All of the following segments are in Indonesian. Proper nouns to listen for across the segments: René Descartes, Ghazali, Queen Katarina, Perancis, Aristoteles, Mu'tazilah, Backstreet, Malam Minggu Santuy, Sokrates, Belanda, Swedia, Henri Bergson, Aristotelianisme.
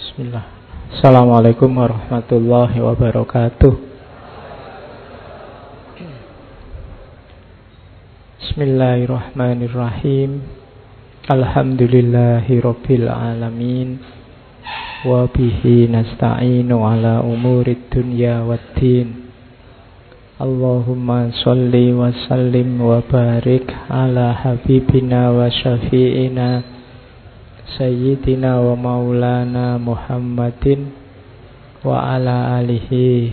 Bismillah. Assalamualaikum warahmatullahi wabarakatuh. Bismillahirrahmanirrahim. Alhamdulillahirabbil alamin. Wa bihi nasta'inu ala umurid dunya waddin. Allahumma sholli wa sallim wa barik ala habibina wa syafi'ina sayyidina wa maulana Muhammadin wa ala alihi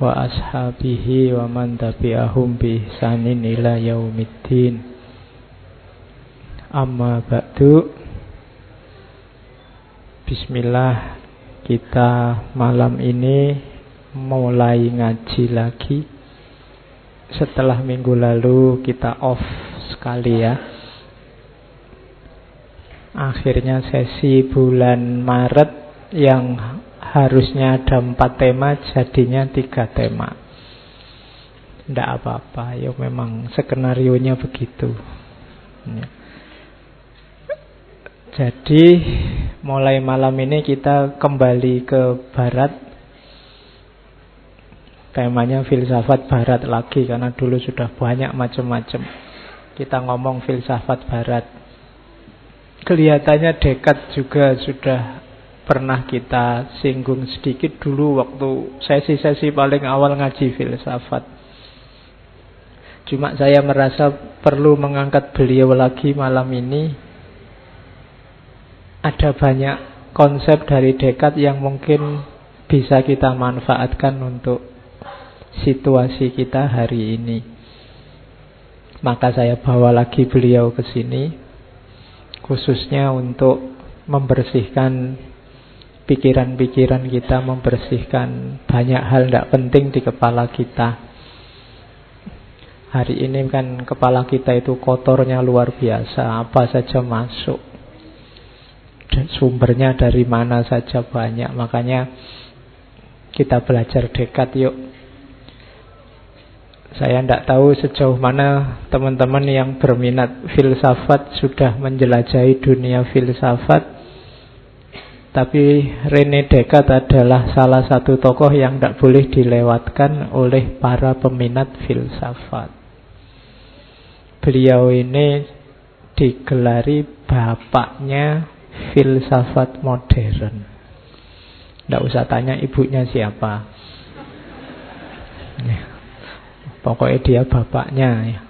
wa ashabihi wa man tabi'ahum bi ihsanin ila yaumiddin. Amma ba'du. Bismillah, kita malam ini mulai ngaji lagi. Setelah minggu lalu kita off sekali ya. Akhirnya sesi bulan Maret yang harusnya ada 4 tema jadinya 3 tema. Tidak apa-apa, ya memang skenarionya begitu. Jadi mulai malam ini kita kembali ke Barat. Temanya filsafat barat lagi, karena dulu sudah banyak macam-macam. Kita ngomong filsafat barat. Kelihatannya Descartes juga sudah pernah kita singgung sedikit dulu waktu sesi-sesi paling awal ngaji filsafat. Cuma saya merasa perlu mengangkat beliau lagi malam ini. Ada banyak konsep dari Descartes yang mungkin bisa kita manfaatkan untuk situasi kita hari ini. Maka saya bawa lagi beliau ke sini, khususnya untuk membersihkan pikiran-pikiran kita, membersihkan banyak hal tidak penting di kepala kita. Hari ini kan kepala kita itu kotornya luar biasa, apa saja masuk, sumbernya dari mana saja banyak. Makanya kita belajar Descartes yuk. Saya tidak tahu sejauh mana teman-teman yang berminat filsafat sudah menjelajahi dunia filsafat. Tapi René Descartes adalah salah satu tokoh yang tidak boleh dilewatkan oleh para peminat filsafat. Beliau ini digelari bapaknya filsafat modern. Tidak usah tanya ibunya siapa. Pokoknya dia bapaknya ya.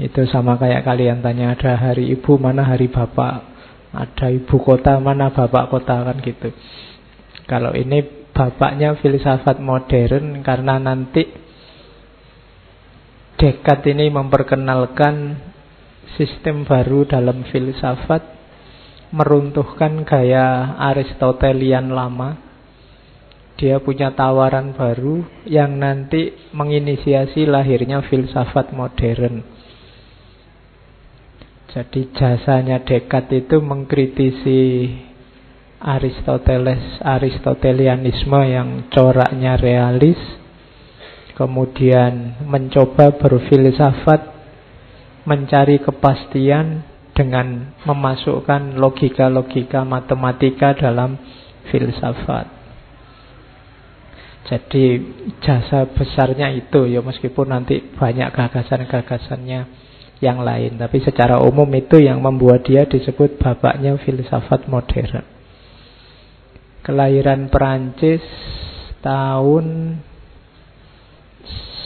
Itu sama kayak kalian tanya ada hari ibu mana hari bapak, ada ibu kota mana bapak kota, kan gitu. Kalau ini bapaknya filsafat modern, karena nanti Descartes ini memperkenalkan sistem baru dalam filsafat, meruntuhkan gaya Aristotelian lama. Dia punya tawaran baru yang nanti menginisiasi lahirnya filsafat modern. Jadi jasanya Descartes itu mengkritisi Aristoteles, Aristotelianisme yang coraknya realis, kemudian mencoba berfilsafat, mencari kepastian dengan memasukkan logika-logika matematika dalam filsafat. Jadi jasa besarnya itu ya, meskipun nanti banyak gagasan-gagasannya yang lain, tapi secara umum itu yang membuat dia disebut bapaknya filsafat modern. Kelahiran Perancis tahun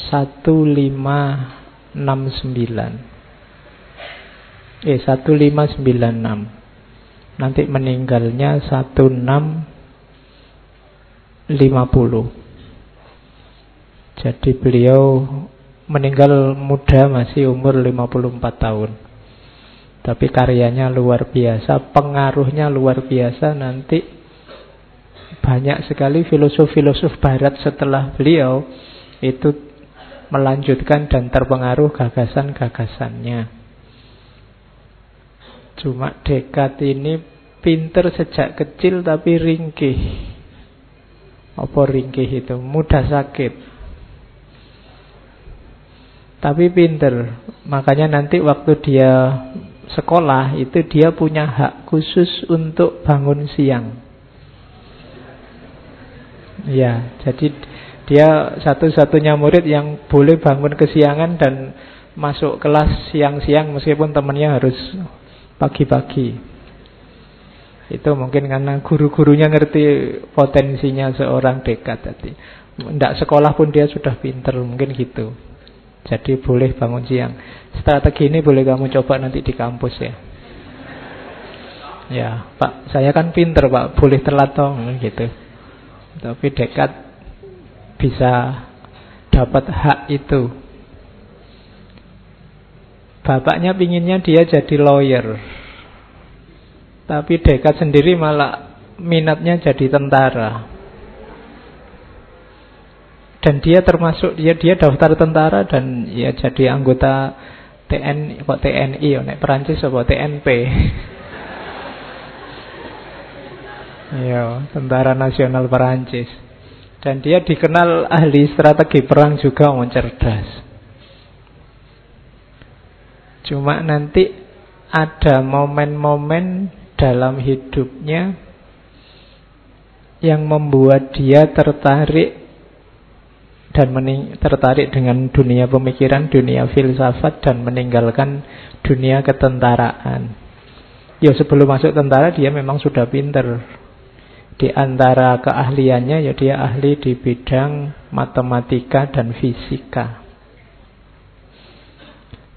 1596. Nanti meninggalnya 1650. Jadi beliau meninggal muda, masih umur 54 tahun. Tapi karyanya luar biasa, pengaruhnya luar biasa. Nanti banyak sekali filosof-filosof barat setelah beliau itu melanjutkan dan terpengaruh gagasan-gagasannya. Cuma Descartes ini pinter sejak kecil tapi ringkih. Apa ringkih itu? Mudah sakit. Tapi pinter, makanya nanti waktu dia sekolah itu dia punya hak khusus untuk bangun siang. Ya, jadi dia satu-satunya murid yang boleh bangun kesiangan dan masuk kelas siang-siang meskipun temannya harus pagi-pagi. Itu mungkin karena guru-gurunya ngerti potensinya seorang Descartes tadi. Nggak sekolah pun dia sudah pinter, mungkin gitu. Jadi boleh bangun siang. Strategi ini boleh kamu coba nanti di kampus ya. Ya, Pak, saya kan pinter Pak, boleh telat dong gitu. Tapi Descartes bisa dapat hak itu. Bapaknya pinginnya dia jadi lawyer, tapi Descartes sendiri malah minatnya jadi tentara. Dan dia termasuk dia daftar tentara dan ya jadi anggota TNI, kok TNI ya, nek Perancis apa TNP. Ya, Tentara Nasional Perancis. Dan dia dikenal ahli strategi perang juga, cerdas. Cuma nanti ada momen-momen dalam hidupnya yang membuat dia tertarik dengan dunia pemikiran, dunia filsafat, dan meninggalkan dunia ketentaraan. Ya sebelum masuk tentara dia memang sudah pinter. Di antara keahliannya ya dia ahli di bidang matematika dan fisika.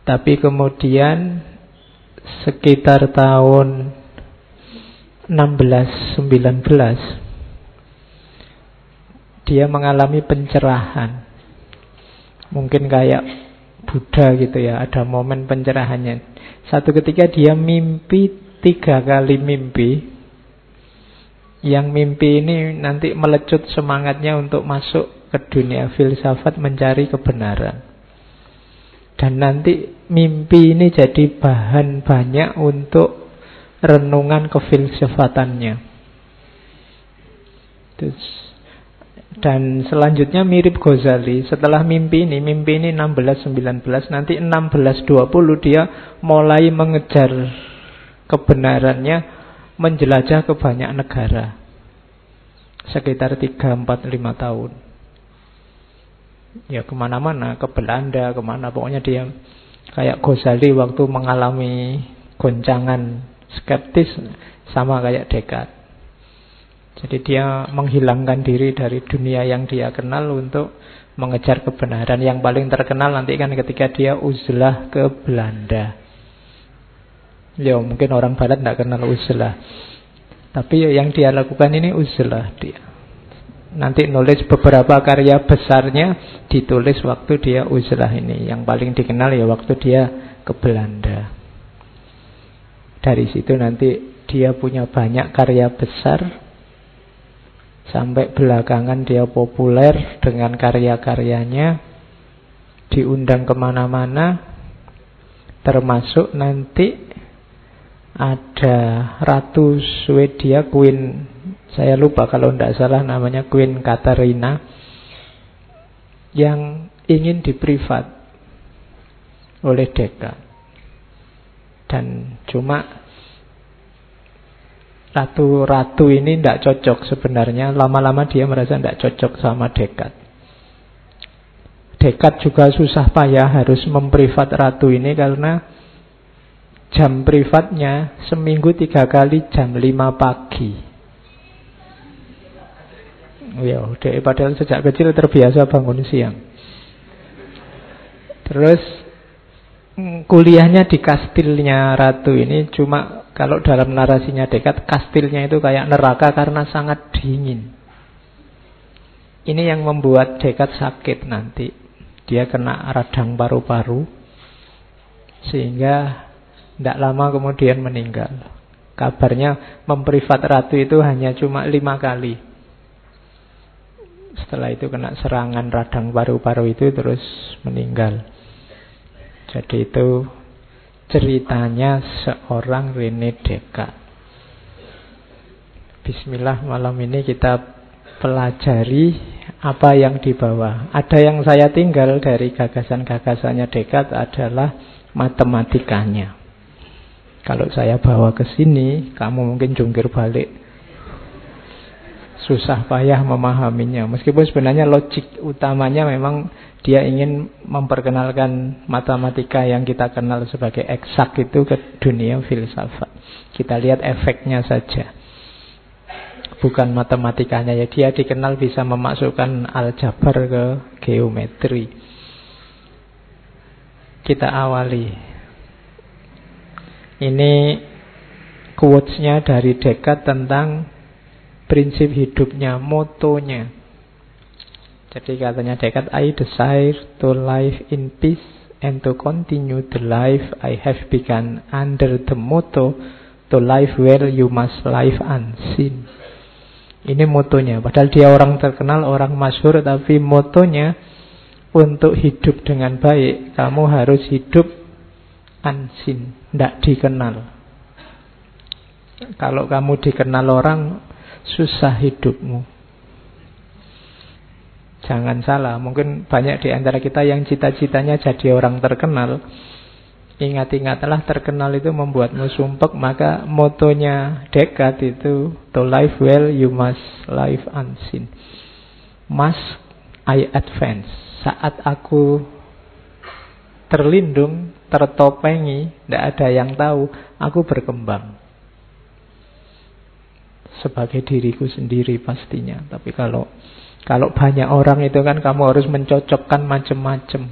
Tapi kemudian sekitar tahun 1619 dia mengalami pencerahan. Mungkin kayak Buddha gitu ya, ada momen pencerahannya. Satu ketika dia mimpi, 3 kali mimpi. Yang mimpi ini nanti melecut semangatnya untuk masuk ke dunia filsafat mencari kebenaran. Dan nanti mimpi ini jadi bahan banyak untuk renungan kefilsafatannya. Dan selanjutnya mirip Ghazali. Setelah mimpi ini 1619, nanti 1620 dia mulai mengejar kebenarannya, menjelajah ke banyak negara. Sekitar 3, 4, 5 tahun. Ya kemana-mana, ke Belanda, kemana. Pokoknya dia kayak Ghazali waktu mengalami goncangan skeptis, sama kayak Descartes. Jadi dia menghilangkan diri dari dunia yang dia kenal untuk mengejar kebenaran. Yang paling terkenal nanti kan ketika dia uzlah ke Belanda. Ya mungkin orang barat tidak kenal uzlah, tapi yang dia lakukan ini uzlah dia. Nanti nulis beberapa karya besarnya ditulis waktu dia uzlah ini. Yang paling dikenal ya waktu dia ke Belanda. Dari situ nanti dia punya banyak karya besar. Sampai belakangan dia populer dengan karya-karyanya. Diundang kemana-mana. Termasuk nanti ada Ratu Swedia, Queen, saya lupa kalau tidak salah namanya Queen Katarina, yang ingin diprivat oleh Descartes. Dan cuma ratu-ratu ini tidak cocok sebenarnya. Lama-lama dia merasa tidak cocok sama Descartes. Descartes juga susah payah harus memprivat ratu ini karena jam privatnya seminggu 3 kali jam 5 pagi. Ya, padahal sejak kecil terbiasa bangun siang. Terus kuliahnya di kastilnya ratu ini, cuma kalau dalam narasinya Descartes, kastilnya itu kayak neraka karena sangat dingin. Ini yang membuat Descartes sakit nanti. Dia kena radang paru-paru, sehingga tidak lama kemudian meninggal. Kabarnya memprivat ratu itu hanya cuma 5 kali. Setelah itu kena serangan radang paru-paru itu terus meninggal. Jadi itu ceritanya seorang René Descartes. Bismillah, malam ini kita pelajari apa yang dibawa. Ada yang saya tinggal dari gagasan-gagasannya Descartes adalah matematikanya. Kalau saya bawa ke sini, kamu mungkin jungkir balik. susah payah memahaminya. Meskipun sebenarnya logik utamanya memang dia ingin memperkenalkan matematika yang kita kenal sebagai eksak itu ke dunia filsafat. Kita lihat efeknya saja, bukan matematikanya. Ya, dia dikenal bisa memasukkan aljabar ke geometri. Kita awali. Ini quotes-nya dari Descartes tentang prinsip hidupnya, motonya. Jadi katanya Descartes, I desire to live in peace and to continue the life I have begun under the motto, to live well you must live unseen. Ini motonya. Padahal dia orang terkenal, orang masyhur, tapi motonya untuk hidup dengan baik, kamu harus hidup unseen, tidak dikenal. Kalau kamu dikenal orang, susah hidupmu. Jangan salah, mungkin banyak di antara kita yang cita-citanya jadi orang terkenal. Ingat-ingatlah, terkenal itu membuatmu sumpek. Maka motonya Descartes itu, to live well you must live unseen. Must I advance? Saat aku terlindung, tertopengi, tidak ada yang tahu, aku berkembang sebagai diriku sendiri pastinya. Tapi kalau banyak orang itu kan kamu harus mencocokkan macam-macam.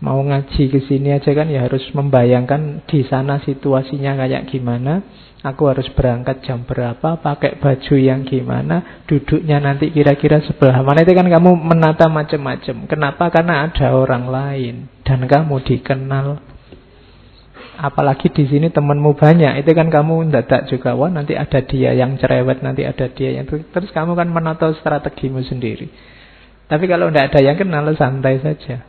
Mau ngaji ke sini aja kan ya harus membayangkan di sana situasinya kayak gimana, aku harus berangkat jam berapa, pakai baju yang gimana, duduknya nanti kira-kira sebelah mana. Itu kan kamu menata macam-macam. Kenapa? Karena ada orang lain dan kamu dikenal. Apalagi di sini temanmu banyak, itu kan kamu mendadak juga, wah nanti ada dia yang cerewet, nanti ada dia yang... Terus kamu kan menata strategimu sendiri. Tapi kalau tidak ada yang kenal, santai saja.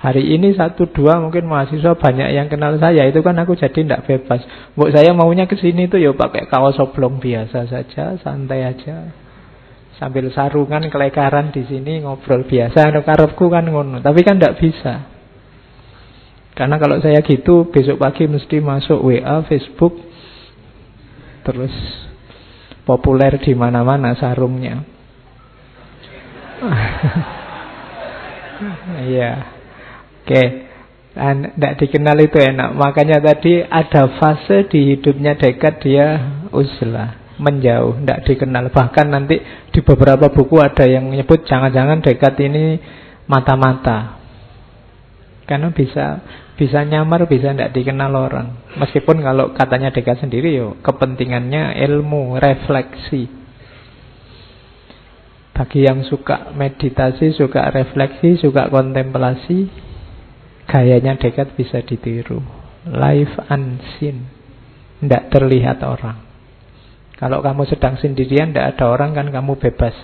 Hari ini 1-2 mungkin mahasiswa banyak yang kenal saya, itu kan aku jadi tidak bebas. Mbok saya maunya ke sini tuh ya pakai kaos oblong biasa saja, santai aja, sambil sarungan, kelekaran di sini, ngobrol biasa, karepku kan ngono. Tapi kan tidak bisa. Karena kalau saya gitu, besok pagi mesti masuk WA, Facebook, terus populer di mana-mana sarungnya. Iya, oke. Dan tidak dikenal itu enak. Makanya tadi ada fase di hidupnya Descartes dia uzlah, menjauh, tidak dikenal. Bahkan nanti di beberapa buku ada yang menyebut jangan-jangan Descartes ini mata-mata. Karena bisa nyamar, bisa tidak dikenal orang. Meskipun kalau katanya Descartes sendiri yo, kepentingannya ilmu, refleksi. Bagi yang suka meditasi, suka refleksi, suka kontemplasi, gayanya Descartes bisa ditiru. Life unseen, tidak terlihat orang. Kalau kamu sedang sendirian, tidak ada orang, kan kamu bebas.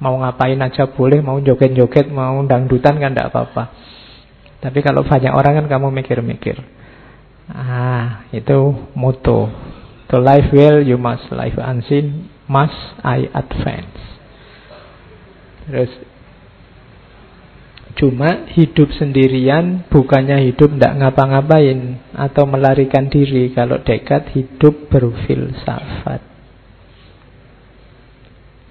Mau ngapain aja boleh, mau joget-joget, mau dangdutan kan tidak apa-apa. Tapi kalau banyak orang kan kamu mikir-mikir. Ah, itu motto. To live well, you must live unseen. Must I advance? Terus, cuma hidup sendirian bukannya hidup tidak ngapa-ngapain atau melarikan diri. Kalau Descartes hidup berfilsafat.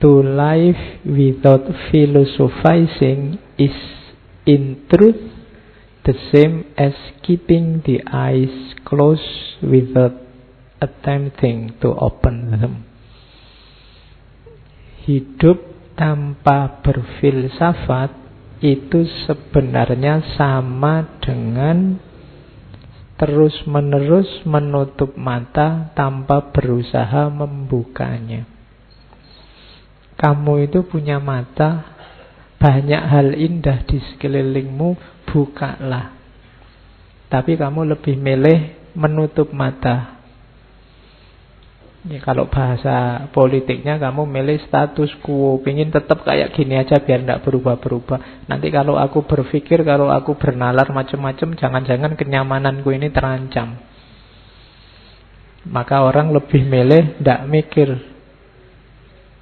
To live without philosophizing is in truth the same as keeping the eyes closed without attempting to open them. Hidup tanpa berfilsafat itu sebenarnya sama dengan terus-menerus menutup mata tanpa berusaha membukanya. Kamu itu punya mata, banyak hal indah di sekelilingmu, bukalah. Tapi kamu lebih milih menutup mata. Ya, kalau bahasa politiknya kamu milih status quo, pingin tetap kayak gini aja biar tidak berubah-berubah. Nanti kalau aku berpikir, kalau aku bernalar macam-macam, jangan-jangan kenyamananku ini terancam. Maka orang lebih milih tidak mikir,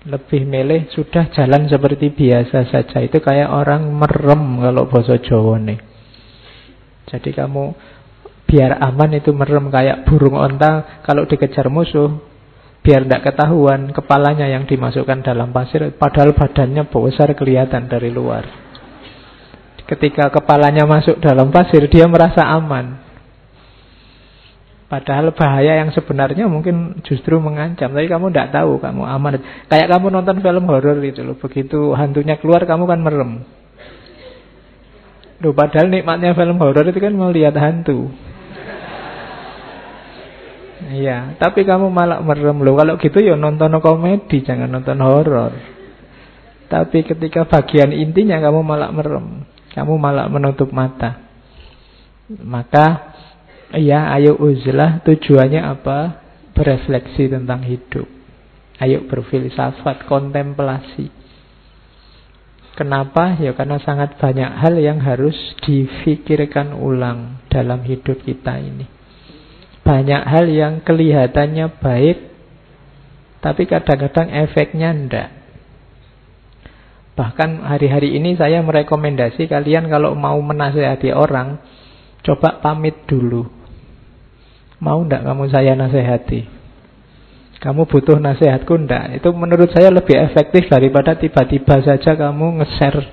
lebih milih sudah jalan seperti biasa saja. Itu kayak orang merem kalau basa Jawa nih. Jadi kamu biar aman itu merem, kayak burung onta kalau dikejar musuh biar tidak ketahuan kepalanya yang dimasukkan dalam pasir, padahal badannya besar kelihatan dari luar. Ketika kepalanya masuk dalam pasir, dia merasa aman, padahal bahaya yang sebenarnya mungkin justru mengancam, tapi kamu tidak tahu, kamu aman. Kayak kamu nonton film horor gitu loh, begitu hantunya keluar kamu kan merem. Loh, padahal nikmatnya film horor itu kan mau lihat hantu. Iya, tapi kamu malah merem. Loh, kalau gitu ya nonton komedi, jangan nonton horor. Tapi ketika bagian intinya kamu malah merem, kamu malah menutup mata. Maka iya, ayo uzlah, tujuannya apa? Berefleksi tentang hidup. Ayo berfilsafat, kontemplasi. Kenapa? Ya karena sangat banyak hal yang harus difikirkan ulang dalam hidup kita ini. Banyak hal yang kelihatannya baik, tapi kadang-kadang efeknya enggak. Bahkan hari-hari ini saya merekomendasi kalian kalau mau menasehati orang, coba pamit dulu. Mau enggak kamu saya nasehati? Kamu butuh nasihatku enggak? Itu menurut saya lebih efektif daripada tiba-tiba saja kamu nge-share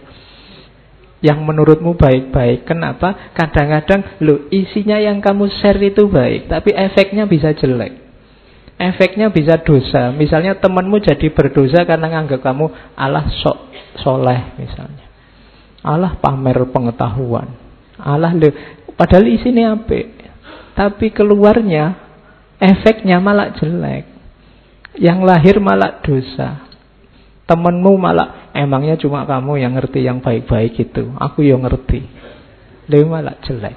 yang menurutmu baik-baik. Kenapa? Kadang-kadang lo isinya yang kamu share itu baik, tapi efeknya bisa jelek. Efeknya bisa dosa. Misalnya temanmu jadi berdosa karena nganggap kamu Allah sok soleh misalnya. Allah pamer pengetahuan. Allah lo padahal isinya apik, tapi keluarnya efeknya malah jelek. Yang lahir malah dosa. Temenmu malah, emangnya cuma kamu yang ngerti yang baik-baik itu. Aku yang ngerti. Dia malah jelek.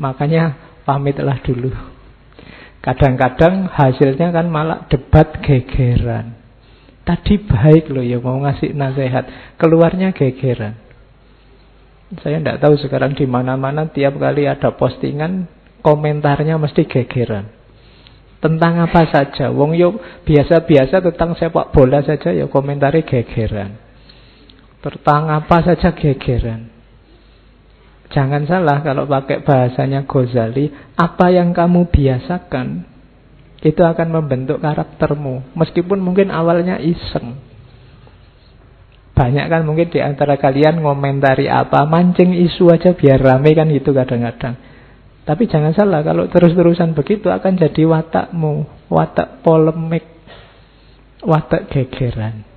Makanya pamitlah dulu. Kadang-kadang hasilnya kan malah debat gegeran. Tadi baik loh ya, mau ngasih nasihat. Keluarnya gegeran. Saya tidak tahu sekarang di mana-mana tiap kali ada postingan, komentarnya mesti gegeran. Tentang apa saja, wong yo biasa-biasa tentang sepak bola saja ya komentari gegeran. Tentang apa saja gegeran. Jangan salah kalau pakai bahasanya Ghazali, apa yang kamu biasakan itu akan membentuk karaktermu. Meskipun mungkin awalnya iseng. Banyak kan mungkin di antara kalian ngomentari apa, mancing isu aja biar rame kan gitu kadang-kadang. Tapi jangan salah, kalau terus-terusan begitu akan jadi watakmu, watak polemik, watak gegeran.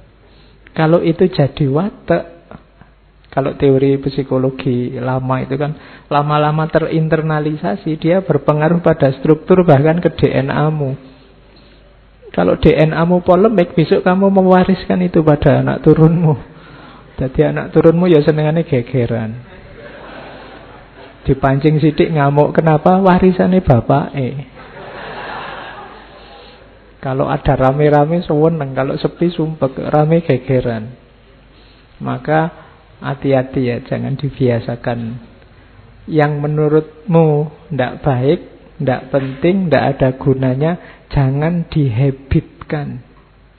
Kalau itu jadi watak, kalau teori psikologi lama itu kan lama-lama terinternalisasi, dia berpengaruh pada struktur bahkan ke DNA-mu. Kalau DNA-mu polemik, besok kamu mewariskan itu pada anak turunmu. Jadi anak turunmu ya senengannya gegeran. Dipancing sidik ngamuk, kenapa? Warisannya bapak Kalau ada rame-rame seweneng, kalau sepi sumpek, rame gegeran. Maka hati-hati ya, jangan dibiasakan yang menurutmu ndak baik, ndak penting, ndak ada gunanya. Jangan dihabitkan,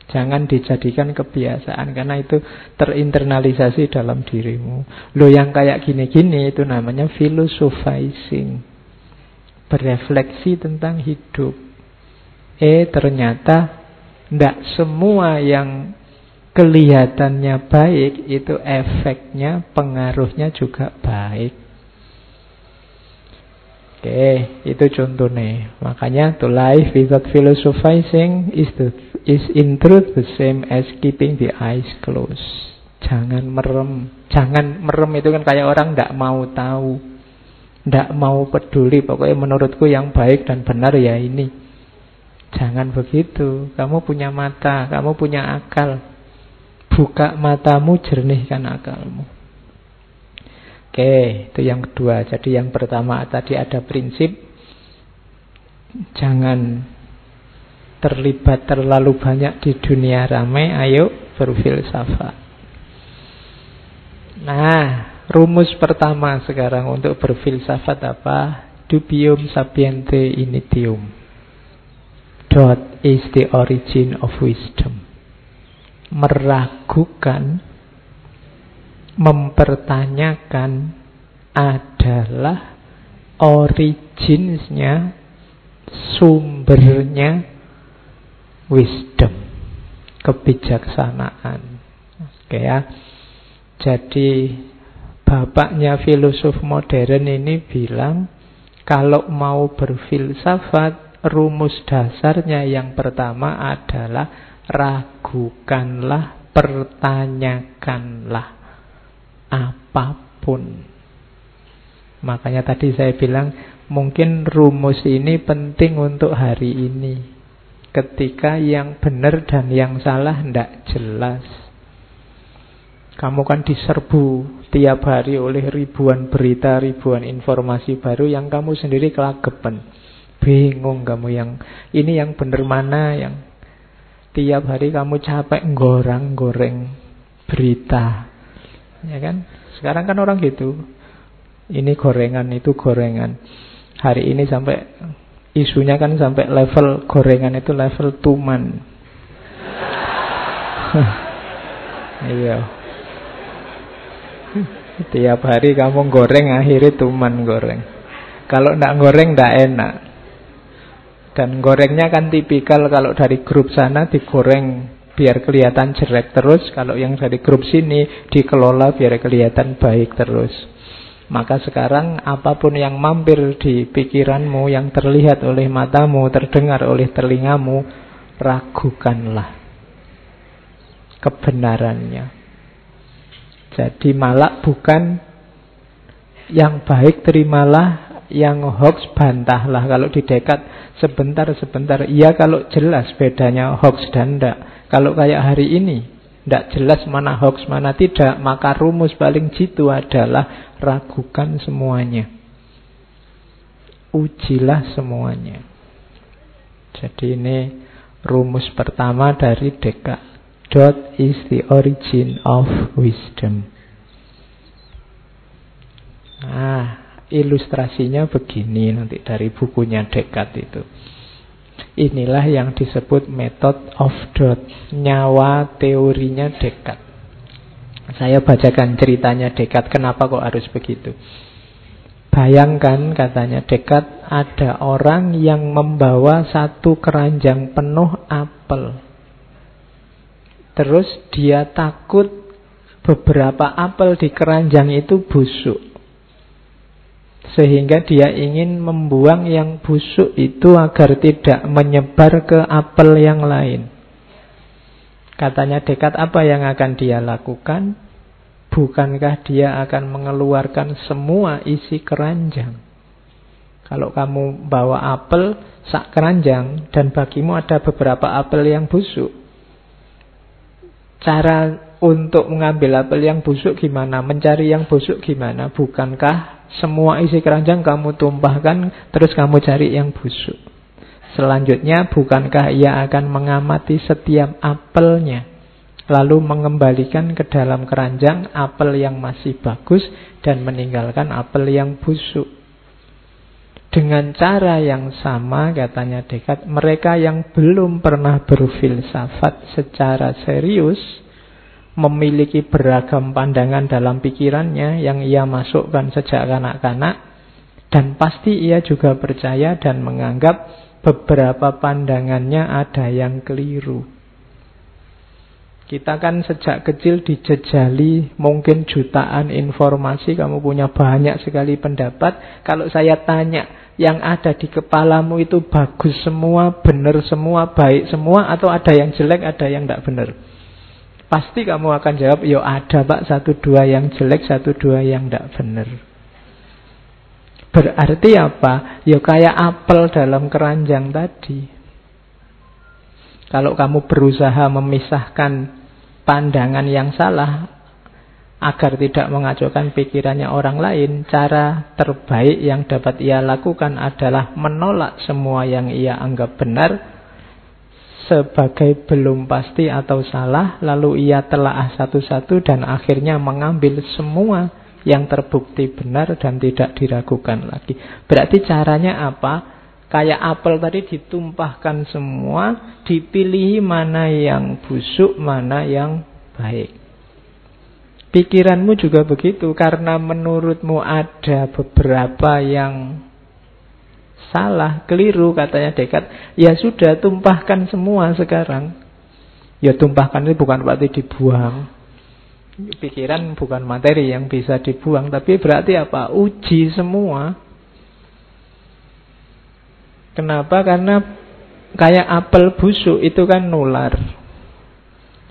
jangan dijadikan kebiasaan, karena itu terinternalisasi dalam dirimu. Loh, yang kayak gini-gini itu namanya philosophizing. Berefleksi tentang hidup. Ternyata ndak semua yang kelihatannya baik itu efeknya, pengaruhnya juga baik. Oke, itu contohnya. Makanya to life without philosophizing is in truth the same as keeping the eyes closed. Jangan merem. Jangan merem itu kan kayak orang tidak mau tahu, tidak mau peduli. Pokoknya menurutku yang baik dan benar ya ini. Jangan begitu. Kamu punya mata, kamu punya akal. Buka matamu, jernihkan akalmu. Oke, itu yang kedua. Jadi yang pertama tadi ada prinsip, jangan terlibat terlalu banyak di dunia ramai, ayo berfilsafat. Nah, rumus pertama sekarang untuk berfilsafat apa? Dubium sapiente initium. Doubt is the origin of wisdom. Meragukan, mempertanyakan adalah originsnya, sumbernya wisdom, kebijaksanaan. Oke ya. Jadi bapaknya filosof modern ini bilang kalau mau berfilsafat, rumus dasarnya yang pertama adalah ragukanlah, pertanyakanlah apapun. Makanya tadi saya bilang mungkin rumus ini penting untuk hari ini. Ketika yang benar dan yang salah tidak jelas. Kamu kan diserbu tiap hari oleh ribuan berita, ribuan informasi baru yang kamu sendiri kelagepen. Bingung kamu yang ini yang benar mana, yang tiap hari kamu capek goreng-goreng berita. Ya kan? Sekarang kan orang gitu. Ini gorengan, itu gorengan. Hari ini sampai isunya kan sampai level gorengan itu level tuman. Iya. Tiap hari kamu goreng akhirnya tuman goreng. Kalau enggak goreng enggak enak. Dan gorengnya kan tipikal kalau dari grup sana digoreng biar kelihatan jelek terus, kalau yang dari grup sini dikelola biar kelihatan baik terus. Maka sekarang apapun yang mampir di pikiranmu, yang terlihat oleh matamu, terdengar oleh telingamu, ragukanlah kebenarannya. Jadi malah bukan yang baik terimalah, yang hoax bantahlah. Kalau di Descartes sebentar-sebentar, iya kalau jelas bedanya hoax dan ndak. Kalau kayak hari ini tidak jelas mana hoax, mana tidak. Maka rumus paling jitu adalah ragukan semuanya. Ujilah semuanya. Jadi ini rumus pertama dari Descartes. Doubt is the origin of wisdom. Nah, ilustrasinya begini nanti dari bukunya Descartes itu. Inilah yang disebut method of doubt, nyawa teorinya Descartes. Saya bacakan ceritanya Descartes, kenapa kok harus begitu. Bayangkan, katanya Descartes, ada orang yang membawa satu keranjang penuh apel. Terus dia takut beberapa apel di keranjang itu busuk, sehingga dia ingin membuang yang busuk itu agar tidak menyebar ke apel yang lain. Katanya Descartes, apa yang akan dia lakukan? Bukankah dia akan mengeluarkan semua isi keranjang? Kalau kamu bawa apel sak keranjang dan bagimu ada beberapa apel yang busuk, cara untuk mengambil apel yang busuk gimana? Mencari yang busuk gimana? Bukankah semua isi keranjang kamu tumpahkan, terus kamu cari yang busuk? Selanjutnya, bukankah ia akan mengamati setiap apelnya, lalu mengembalikan ke dalam keranjang apel yang masih bagus dan meninggalkan apel yang busuk? Dengan cara yang sama, katanya Descartes, mereka yang belum pernah berfilsafat secara serius memiliki beragam pandangan dalam pikirannya yang ia masukkan sejak kanak-kanak, dan pasti ia juga percaya dan menganggap beberapa pandangannya ada yang keliru. Kita kan sejak kecil dijejali mungkin jutaan informasi, kamu punya banyak sekali pendapat. Kalau saya tanya, yang ada di kepalamu itu bagus semua, benar semua, baik semua, atau ada yang jelek, ada yang tidak benar? Pasti kamu akan jawab, yo ada pak, 1-2 yang jelek, 1-2 yang tidak benar. Berarti apa? Yo kayak apel dalam keranjang tadi. Kalau kamu berusaha memisahkan pandangan yang salah agar tidak mengacaukan pikirannya orang lain, cara terbaik yang dapat ia lakukan adalah menolak semua yang ia anggap benar sebagai belum pasti atau salah, lalu ia telaah satu-satu dan akhirnya mengambil semua yang terbukti benar dan tidak diragukan lagi. Berarti caranya apa? Kayak apel tadi ditumpahkan semua, dipilih mana yang busuk, mana yang baik. Pikiranmu juga begitu, karena menurutmu ada beberapa yang Salah, keliru katanya Descartes. Ya sudah, tumpahkan semua sekarang. Ya tumpahkan ini bukan berarti dibuang. Pikiran bukan materi yang bisa dibuang, tapi berarti apa? Uji semua. Kenapa? Karena kayak apel busuk itu kan nular.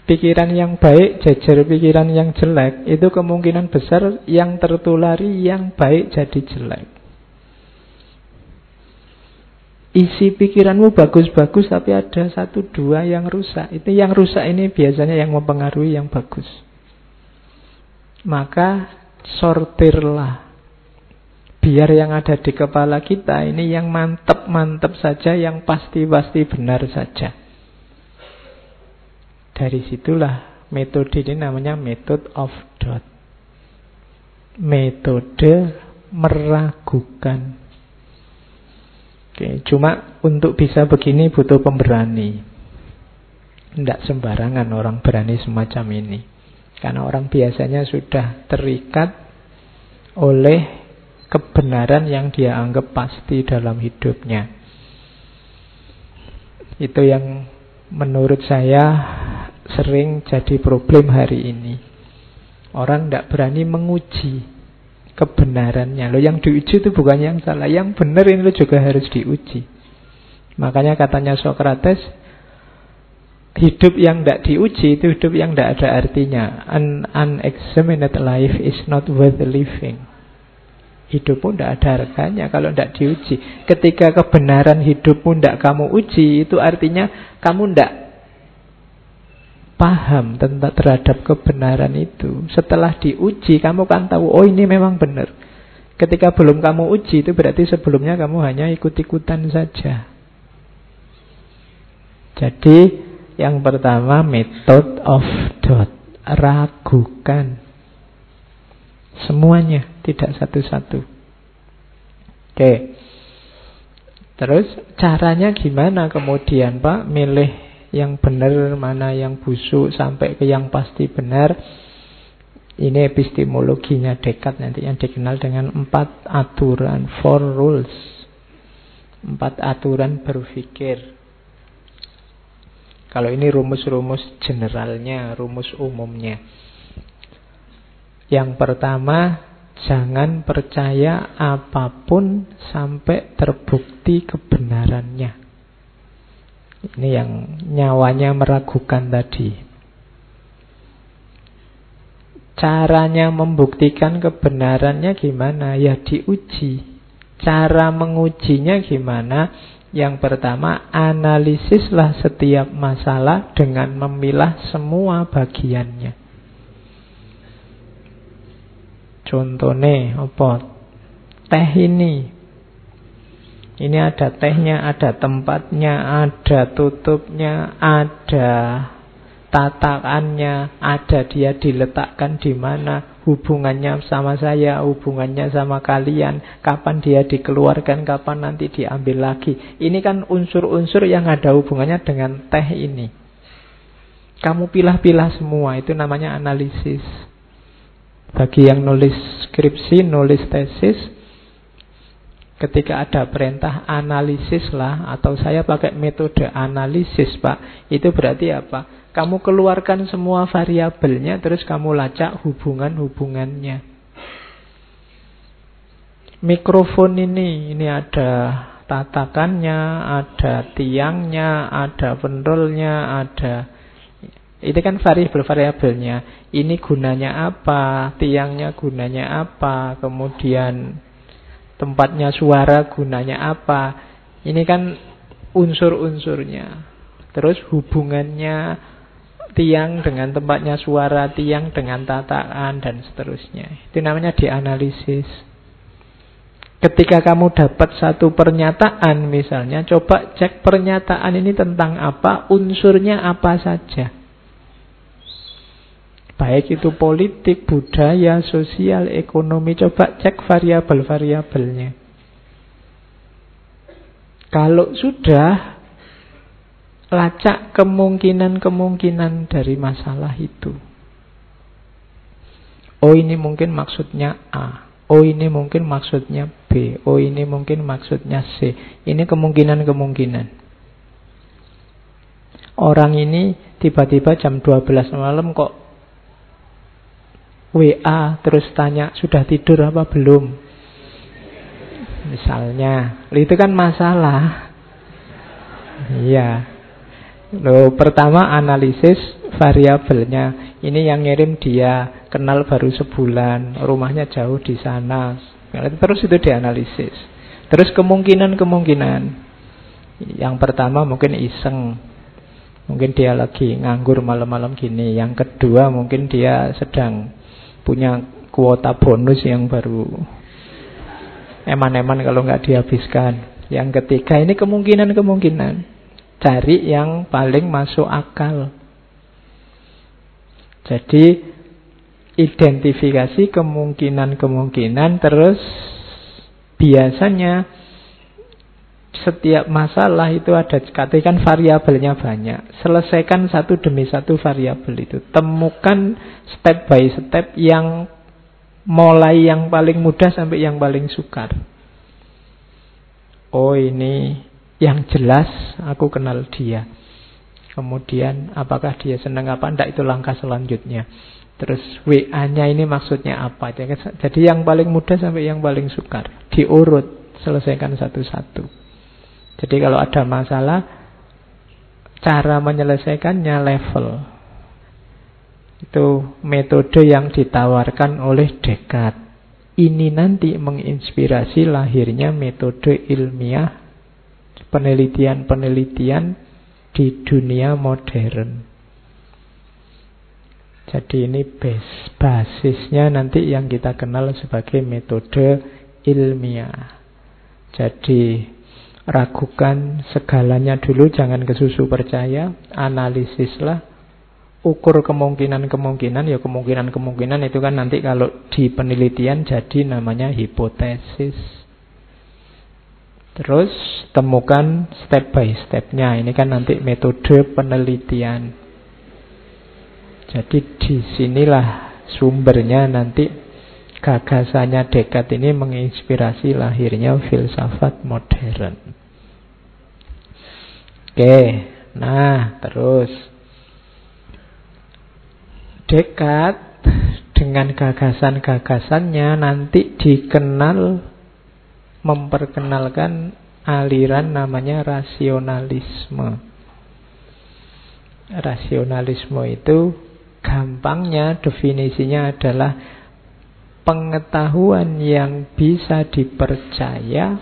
Pikiran yang baik jajar pikiran yang jelek. Itu kemungkinan besar yang tertulari yang baik jadi jelek. Isi pikiranmu bagus-bagus, tapi ada satu dua yang rusak. Itu yang rusak ini biasanya yang mempengaruhi yang bagus. Maka sortirlah. Biar yang ada di kepala kita ini yang mantep-mantep saja, yang pasti-pasti benar saja. Dari situlah metode ini namanya method of doubt. Metode meragukan. Oke, cuma untuk bisa begini butuh pemberani. Tidak sembarangan orang berani semacam ini. Karena orang biasanya sudah terikat oleh kebenaran yang dia anggap pasti dalam hidupnya. Itu yang menurut saya sering jadi problem hari ini. Orang tidak berani menguji kebenarannya. Loh, yang diuji itu bukan yang salah. Yang benar ini juga harus diuji. Makanya katanya Sokrates, hidup yang tidak diuji itu hidup yang tidak ada artinya. An unexamined life is not worth living. Hidup pun tidak ada harganya kalau tidak diuji. Ketika kebenaran hidup pun tidak kamu uji, itu artinya kamu tidak paham tentang terhadap kebenaran itu. Setelah diuji, kamu kan tahu, oh ini memang benar. Ketika belum kamu uji, itu berarti sebelumnya kamu hanya ikut-ikutan saja. Jadi yang pertama, method of doubt. Ragukan semuanya, tidak satu-satu. Oke. Terus caranya gimana kemudian Pak? Milih yang benar, mana yang busuk, sampai ke yang pasti benar. Ini epistemologinya Descartes nanti yang dikenal dengan 4 aturan, 4 rules. 4 aturan berpikir. Kalau ini rumus-rumus generalnya, rumus umumnya. Yang pertama, jangan percaya apapun sampai terbukti kebenarannya. Ini yang nyawanya meragukan tadi. Caranya membuktikan kebenarannya gimana? Ya diuji. Cara mengujinya gimana? Yang pertama, analisislah setiap masalah dengan memilah semua bagiannya. Contohnya apa? Teh ini ada tehnya, ada tempatnya, ada tutupnya, ada tatakannya, ada dia diletakkan di mana, hubungannya sama saya, hubungannya sama kalian, kapan dia dikeluarkan, kapan nanti diambil lagi. Ini kan unsur-unsur yang ada hubungannya dengan teh ini. Kamu pilah-pilah semua, itu namanya analisis. Bagi yang nulis skripsi, nulis tesis, ketika ada perintah analisislah, atau saya pakai metode analisis Pak, itu berarti apa? Kamu keluarkan semua variabelnya, terus kamu lacak hubungan-hubungannya. Mikrofon ini ada tatakannya, ada tiangnya, ada pendolnya, ada... Itu kan variabel-variabelnya. Ini gunanya apa, tiangnya gunanya apa, kemudian tempatnya suara gunanya apa. Ini kan unsur-unsurnya. Terus hubungannya tiang dengan tempatnya suara, tiang dengan tataan, dan seterusnya. Itu namanya dianalisis. Ketika kamu dapat satu pernyataan misalnya, coba cek pernyataan ini tentang apa, unsurnya apa saja. Baik itu politik, budaya, sosial, ekonomi. Coba cek variabel-variabelnya. Kalau sudah, lacak kemungkinan-kemungkinan dari masalah itu. Oh ini mungkin maksudnya A. Oh ini mungkin maksudnya B. B, oh ini mungkin maksudnya C. Ini kemungkinan-kemungkinan. Orang ini tiba-tiba jam 12 malam kok WA terus tanya sudah tidur apa belum, misalnya. Itu kan masalah. Iya. Loh, pertama analisis variabelnya. Ini yang ngirim dia, kenal baru sebulan, rumahnya jauh di sana. Terus itu dianalisis. Terus kemungkinan-kemungkinan. Yang pertama mungkin iseng. Mungkin dia lagi nganggur malam-malam gini. Yang kedua mungkin dia sedang punya kuota bonus yang baru eman-eman kalau nggak dihabiskan. Yang ketiga, ini kemungkinan-kemungkinan. Cari yang paling masuk akal. Jadi identifikasi kemungkinan-kemungkinan. Terus biasanya setiap masalah itu ada, katakan variabelnya banyak. Selesaikan satu demi satu variabel itu. Temukan step by step yang mulai yang paling mudah sampai yang paling sukar. Oh ini yang jelas aku kenal dia. Kemudian apakah dia senang apa enggak, itu langkah selanjutnya. Terus WA-nya ini maksudnya apa. Jadi yang paling mudah sampai yang paling sukar. Diurut, selesaikan satu-satu. Jadi kalau ada masalah, cara menyelesaikannya level. Itu metode yang ditawarkan oleh Descartes. Ini nanti menginspirasi lahirnya metode ilmiah, penelitian-penelitian di dunia modern. Jadi ini basisnya nanti yang kita kenal sebagai metode ilmiah. Jadi ragukan segalanya dulu, jangan kesusu percaya, analisislah, ukur kemungkinan-kemungkinan. Ya kemungkinan-kemungkinan itu kan nanti kalau di penelitian jadi namanya hipotesis. Terus temukan step by stepnya. Ini kan nanti metode penelitian. Jadi disinilah sumbernya nanti gagasannya Descartes ini menginspirasi lahirnya filsafat modern. Oke, nah terus Descartes dengan gagasan-gagasannya nanti dikenal, memperkenalkan aliran namanya rasionalisme. Rasionalisme itu gampangnya definisinya adalah pengetahuan yang bisa dipercaya,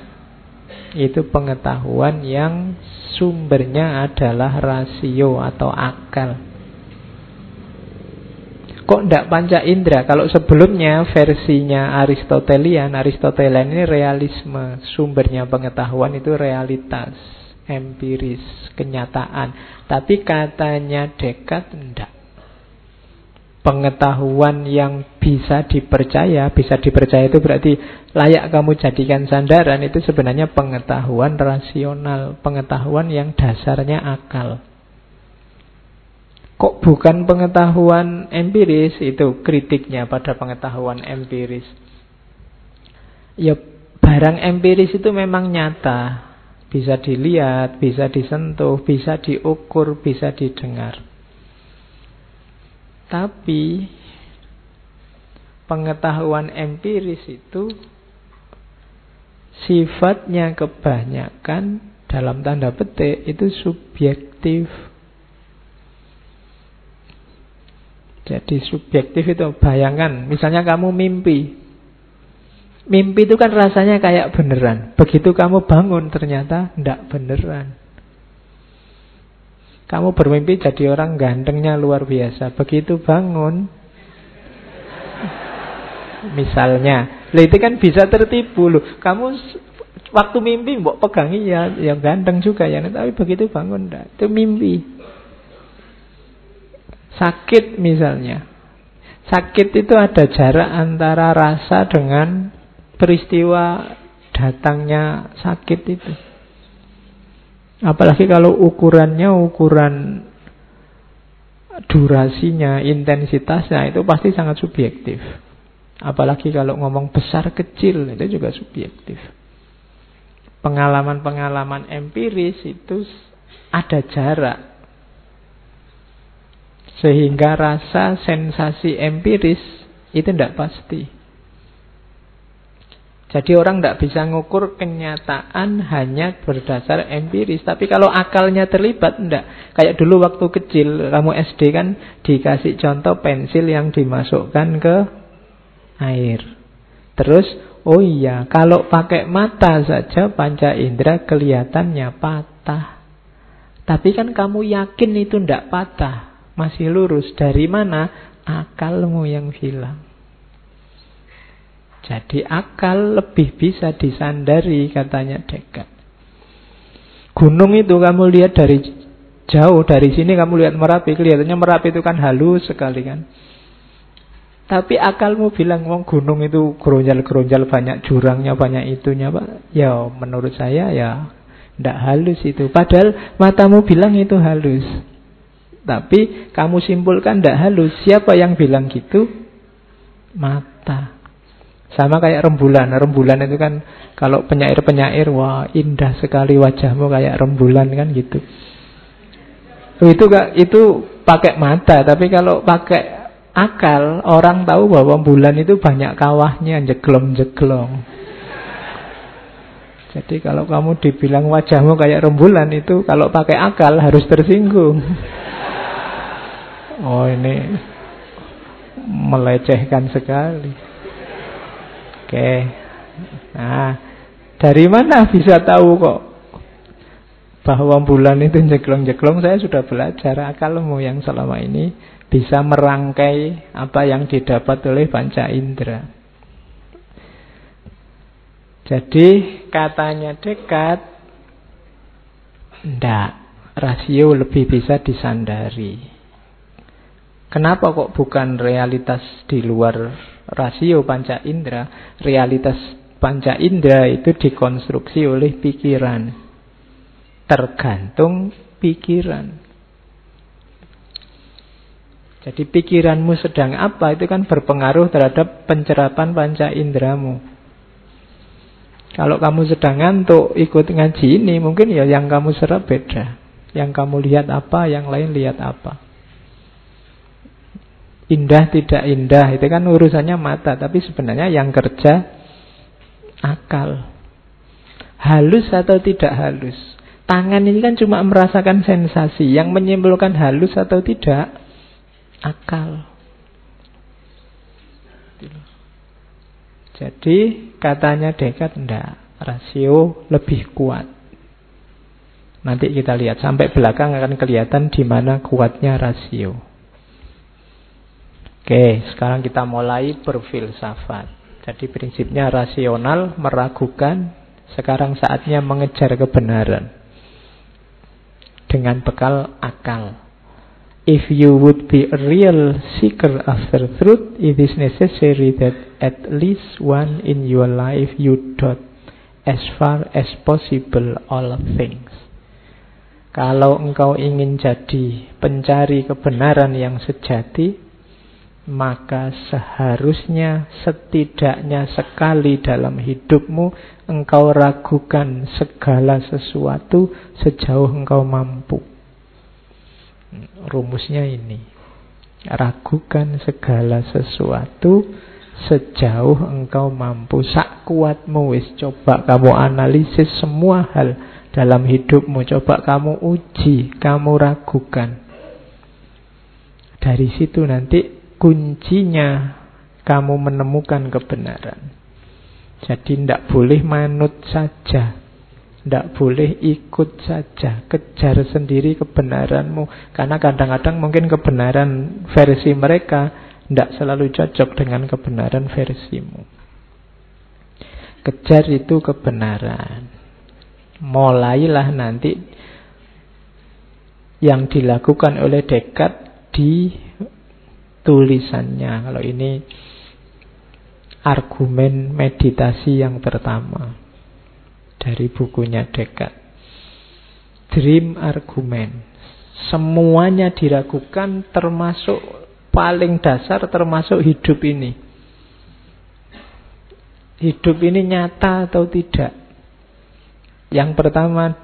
itu pengetahuan yang sumbernya adalah rasio atau akal. Kok tidak panca indera? Kalau sebelumnya versinya Aristotelian ini realisme. Sumbernya pengetahuan itu realitas, empiris, kenyataan. Tapi katanya Descartes tidak. Pengetahuan yang bisa dipercaya, bisa dipercaya itu berarti layak kamu jadikan sandaran, itu sebenarnya pengetahuan rasional, pengetahuan yang dasarnya akal. Kok bukan pengetahuan empiris? Itu kritiknya pada pengetahuan empiris. Ya barang empiris itu memang nyata. Bisa dilihat, bisa disentuh, bisa diukur, bisa didengar. Tapi pengetahuan empiris itu sifatnya kebanyakan, dalam tanda petik, itu subjektif. Jadi subjektif itu, bayangkan misalnya kamu mimpi. Mimpi itu kan rasanya kayak beneran. Begitu kamu bangun ternyata ndak beneran. Kamu bermimpi jadi orang gantengnya luar biasa. Begitu bangun misalnya, itu kan bisa tertipu loh. Kamu waktu mimpi mbok pegangi ya ganteng juga ya, tapi begitu bangun ndak. Itu mimpi. Sakit misalnya. Sakit itu ada jarak antara rasa dengan peristiwa datangnya sakit itu. Apalagi kalau ukurannya, ukuran durasinya, intensitasnya, itu pasti sangat subjektif. Apalagi kalau ngomong besar kecil, itu juga subjektif. Pengalaman-pengalaman empiris itu ada jarak. Sehingga rasa sensasi empiris itu tidak pasti. Jadi orang tidak bisa ngukur kenyataan hanya berdasar empiris. Tapi kalau akalnya terlibat, tidak. Kayak dulu waktu kecil, kamu SD kan dikasih contoh pensil yang dimasukkan ke air. Terus, oh iya, kalau pakai mata saja panca indera kelihatannya patah. Tapi kan kamu yakin itu tidak patah, masih lurus. Dari mana? Akalmu yang hilang. Jadi akal lebih bisa disandari, katanya Descartes. Gunung itu kamu lihat dari jauh, dari sini kamu lihat Merapi, kelihatannya Merapi itu kan halus sekali kan. Tapi akalmu bilang, wong gunung itu geronjal-geronjal, banyak jurangnya, banyak itunya Pak. Ya menurut saya ya tidak halus itu. Padahal matamu bilang itu halus. Tapi kamu simpulkan tidak halus. Siapa yang bilang gitu? Mata. Sama kayak rembulan. Rembulan itu kan kalau penyair-penyair, wah indah sekali wajahmu kayak rembulan kan gitu. Itu pakai mata. Tapi kalau pakai akal, orang tahu bahwa bulan itu banyak kawahnya, jeglong-jeglong. Jadi kalau kamu dibilang wajahmu kayak rembulan itu, kalau pakai akal harus tersinggung. Oh ini melecehkan sekali. Oke. Nah, dari mana bisa tahu kok bahwa bulan itu jeglong-jeglong? Saya sudah belajar akalmu yang selama ini bisa merangkai apa yang didapat oleh panca indera. Jadi katanya Descartes, ndak, rasio lebih bisa disandari. Kenapa kok bukan realitas di luar rasio panca indera? Realitas panca indera itu dikonstruksi oleh pikiran, tergantung pikiran. Jadi pikiranmu sedang apa itu kan berpengaruh terhadap pencerapan panca inderamu. Kalau kamu sedang ngantuk ikut ngaji ini, mungkin ya yang kamu serap beda, yang kamu lihat apa, yang lain lihat apa. Indah tidak indah itu kan urusannya mata, tapi sebenarnya yang kerja akal. Halus atau tidak halus. Tangan ini kan cuma merasakan sensasi, yang menyimpulkan halus atau tidak akal. Jadi katanya Descartes, enggak, rasio lebih kuat. Nanti kita lihat sampai belakang akan kelihatan di mana kuatnya rasio. Oke, sekarang kita mulai berfilsafat. Jadi prinsipnya rasional, meragukan. Sekarang saatnya mengejar kebenaran dengan bekal akal. If you would be a real seeker after truth, it is necessary that at least one in your life you dot as far as possible all things. Kalau engkau ingin jadi pencari kebenaran yang sejati, maka seharusnya setidaknya sekali dalam hidupmu engkau ragukan segala sesuatu sejauh engkau mampu. Rumusnya ini. Ragukan segala sesuatu sejauh engkau mampu. Sak kuatmu wis, coba kamu analisis semua hal dalam hidupmu. Coba kamu uji, kamu ragukan. Dari situ nanti kuncinya kamu menemukan kebenaran. Jadi tidak boleh manut saja, tidak boleh ikut saja. Kejar sendiri kebenaranmu. Karena kadang-kadang mungkin kebenaran versi mereka tidak selalu cocok dengan kebenaran versimu. Kejar itu kebenaran. Mulailah nanti yang dilakukan oleh Descartes di tulisannya. Kalau ini argumen meditasi yang pertama dari bukunya Descartes, Dream Argument. Semuanya diragukan, termasuk paling dasar, termasuk hidup ini. hidup ini nyata atau tidak? Yang pertama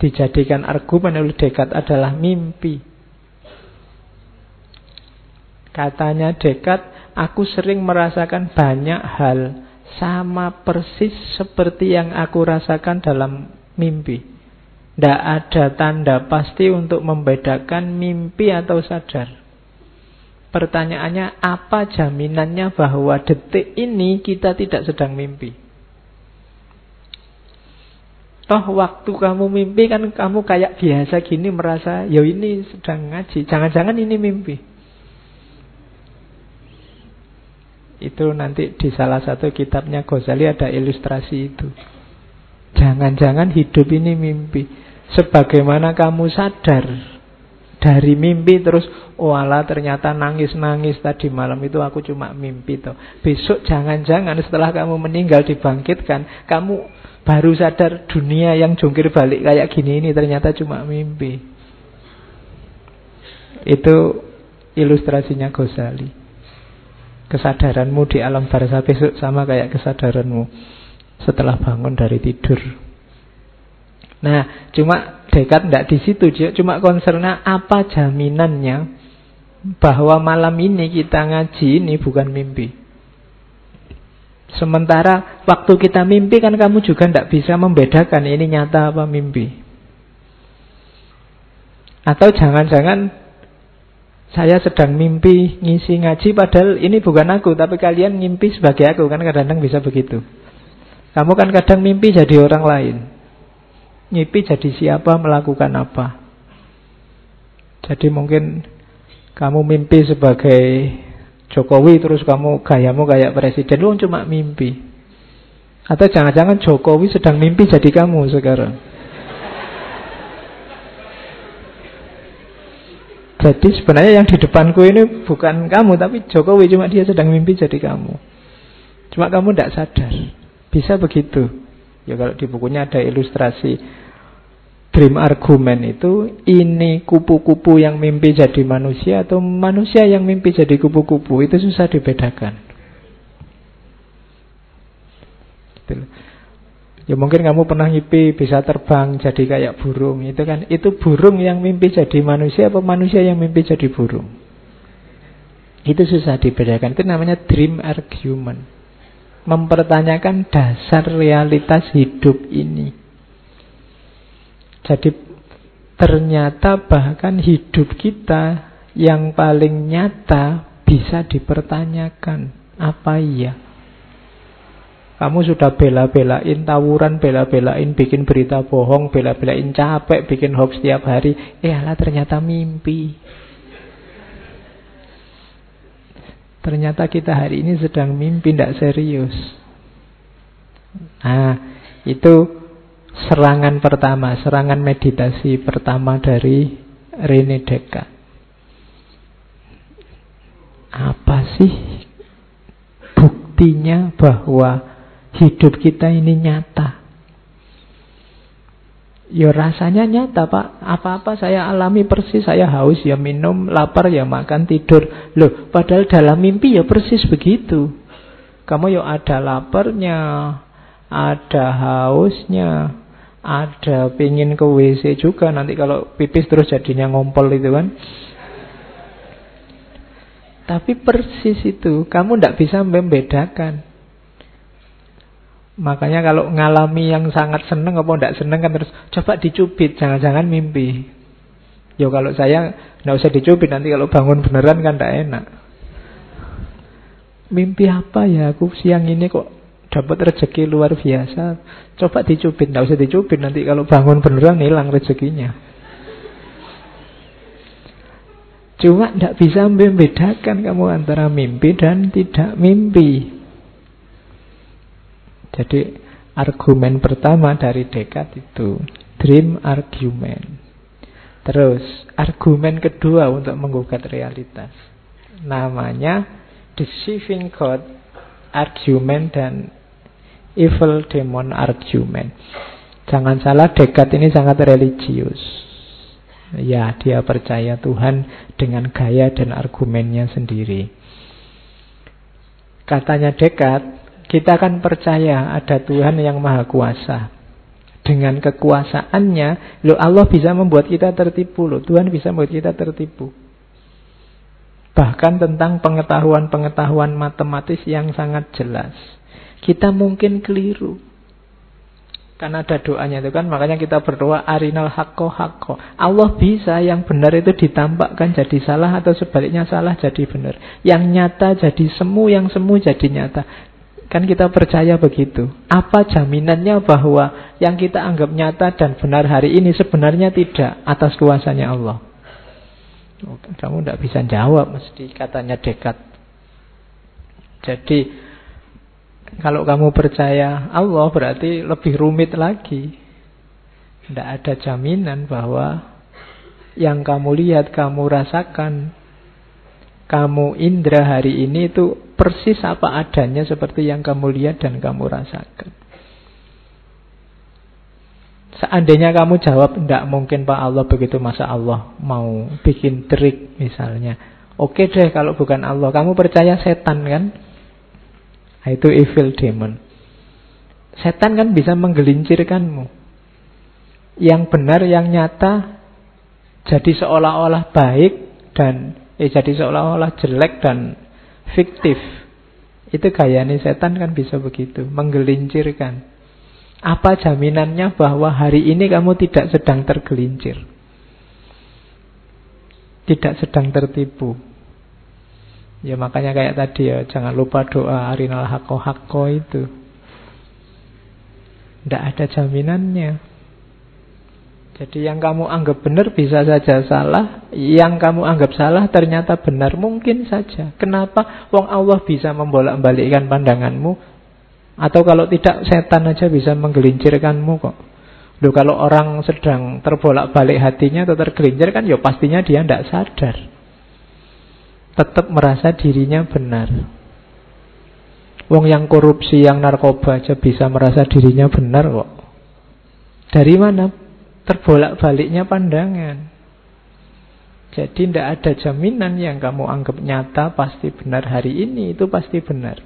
dijadikan argumen oleh Descartes adalah mimpi. Katanya Descartes, aku sering merasakan banyak hal sama persis seperti yang aku rasakan dalam mimpi. Tidak ada tanda pasti untuk membedakan mimpi atau sadar. Pertanyaannya, apa jaminannya bahwa detik ini kita tidak sedang mimpi? Toh waktu kamu mimpi kan kamu kayak biasa gini merasa, ya ini sedang ngaji, jangan-jangan ini mimpi. Itu nanti di salah satu kitabnya Ghazali ada ilustrasi itu. Jangan-jangan hidup ini mimpi. Sebagaimana kamu sadar dari mimpi terus, oh ala ternyata nangis-nangis tadi malam itu aku cuma mimpi toh. Besok jangan-jangan setelah kamu meninggal dibangkitkan, kamu baru sadar dunia yang jungkir balik kayak gini ini ternyata cuma mimpi. Itu ilustrasinya Ghazali. Kesadaranmu di alam barzah besok sama kayak kesadaranmu setelah bangun dari tidur. Nah, cuma Descartes tidak di situ, cuma concernnya apa jaminannya bahwa malam ini kita ngaji ini bukan mimpi. Sementara waktu kita mimpi kan kamu juga tidak bisa membedakan ini nyata apa mimpi. Atau jangan-jangan saya sedang mimpi ngisi ngaji padahal ini bukan aku, tapi kalian mimpi sebagai aku, kan kadang-kadang bisa begitu. Kamu kan kadang mimpi jadi orang lain. Mimpi jadi siapa, melakukan apa. Jadi mungkin kamu mimpi sebagai Jokowi terus kamu gayamu kayak presiden, lu cuma mimpi. Atau jangan-jangan Jokowi sedang mimpi jadi kamu sekarang. Jadi sebenarnya yang di depanku ini bukan kamu, tapi Jokowi, cuma dia sedang mimpi jadi kamu. Cuma kamu tidak sadar. Bisa begitu. Ya kalau di bukunya ada ilustrasi dream argument itu, ini kupu-kupu yang mimpi jadi manusia atau manusia yang mimpi jadi kupu-kupu, itu susah dibedakan. Ya mungkin kamu pernah mimpi bisa terbang jadi kayak burung, itu kan, itu burung yang mimpi jadi manusia atau manusia yang mimpi jadi burung. Itu susah dibedakan, itu namanya dream argument. Mempertanyakan dasar realitas hidup ini. Jadi ternyata bahkan hidup kita yang paling nyata bisa dipertanyakan. Apa iya? Kamu sudah bela-belain tawuran, bela-belain bikin berita bohong, bela-belain capek, bikin hoax tiap hari. Alah ternyata mimpi. Ternyata kita hari ini sedang mimpi, tidak serius. Nah, itu serangan pertama, serangan meditasi pertama dari René Descartes. Apa sih buktinya bahwa hidup kita ini nyata? Ya rasanya nyata Pak, apa-apa saya alami persis, saya haus ya minum, lapar ya makan, tidur. Loh, padahal dalam mimpi ya persis begitu. Kamu ya ada laparnya, ada hausnya, ada pingin ke WC juga, nanti kalau pipis terus jadinya ngompol itu kan. Tapi persis itu, kamu tidak bisa membedakan. Makanya kalau ngalami yang sangat seneng apa tidak seneng kan terus coba dicubit, jangan-jangan mimpi. Yo kalau saya tidak usah dicubit, nanti kalau bangun beneran kan tidak enak. Mimpi apa ya aku siang ini kok dapat rezeki luar biasa. Coba dicubit, tidak usah dicubit, nanti kalau bangun beneran hilang rezekinya. Cuma tidak bisa membedakan kamu antara mimpi dan tidak mimpi. Jadi argumen pertama dari Descartes itu dream argument. Terus argumen kedua untuk menggugat realitas namanya deceiving God argument dan evil demon argument. Jangan salah, Descartes ini sangat religius. Ya, dia percaya Tuhan dengan gaya dan argumennya sendiri. Katanya Descartes, Kita kan percaya ada Tuhan yang Maha Kuasa. Dengan kekuasaannya, loh Allah bisa membuat kita tertipu, loh Tuhan bisa membuat kita tertipu. Bahkan tentang pengetahuan-pengetahuan matematis yang sangat jelas. Kita mungkin keliru. Karena ada doanya itu kan, makanya kita berdoa arinal haqqo haqqo. Allah bisa yang benar itu ditampakkan jadi salah, atau sebaliknya salah jadi benar. Yang nyata jadi semu, yang semu jadi nyata. Kan kita percaya begitu. Apa jaminannya bahwa yang kita anggap nyata dan benar hari ini sebenarnya tidak atas kuasanya Allah? Oh, kamu tidak bisa jawab, mesti katanya Descartes. Jadi kalau kamu percaya Allah berarti lebih rumit lagi. Tidak ada jaminan bahwa yang kamu lihat, kamu rasakan, kamu indra hari ini itu persis apa adanya seperti yang kamu lihat dan kamu rasakan. Seandainya kamu jawab, tidak mungkin Pak Allah begitu, masa Allah mau bikin trik misalnya. Oke deh kalau bukan Allah. Kamu percaya setan kan? Itu evil demon. Setan kan bisa menggelincirkanmu. Yang benar, yang nyata, jadi seolah-olah baik dan jadi seolah-olah jelek dan fiktif. Itu gayanya setan kan bisa begitu, menggelincirkan. Apa jaminannya bahwa hari ini kamu tidak sedang tergelincir, tidak sedang tertipu? Ya makanya kayak tadi ya, jangan lupa doa arinal haqqo haqqo itu. Tidak ada jaminannya. Jadi yang kamu anggap benar bisa saja salah, yang kamu anggap salah ternyata benar, mungkin saja. Kenapa? Wong Allah bisa membolak-balikkan pandanganmu, atau kalau tidak setan aja bisa menggelincirkanmu kok. Loh, kalau orang sedang terbolak-balik hatinya atau tergelincir kan ya pastinya dia tidak sadar. Tetap merasa dirinya benar. Wong yang korupsi, yang narkoba aja bisa merasa dirinya benar kok. Dari mana? Terbolak-baliknya pandangan. Jadi tidak ada jaminan yang kamu anggap nyata pasti benar hari ini, itu pasti benar.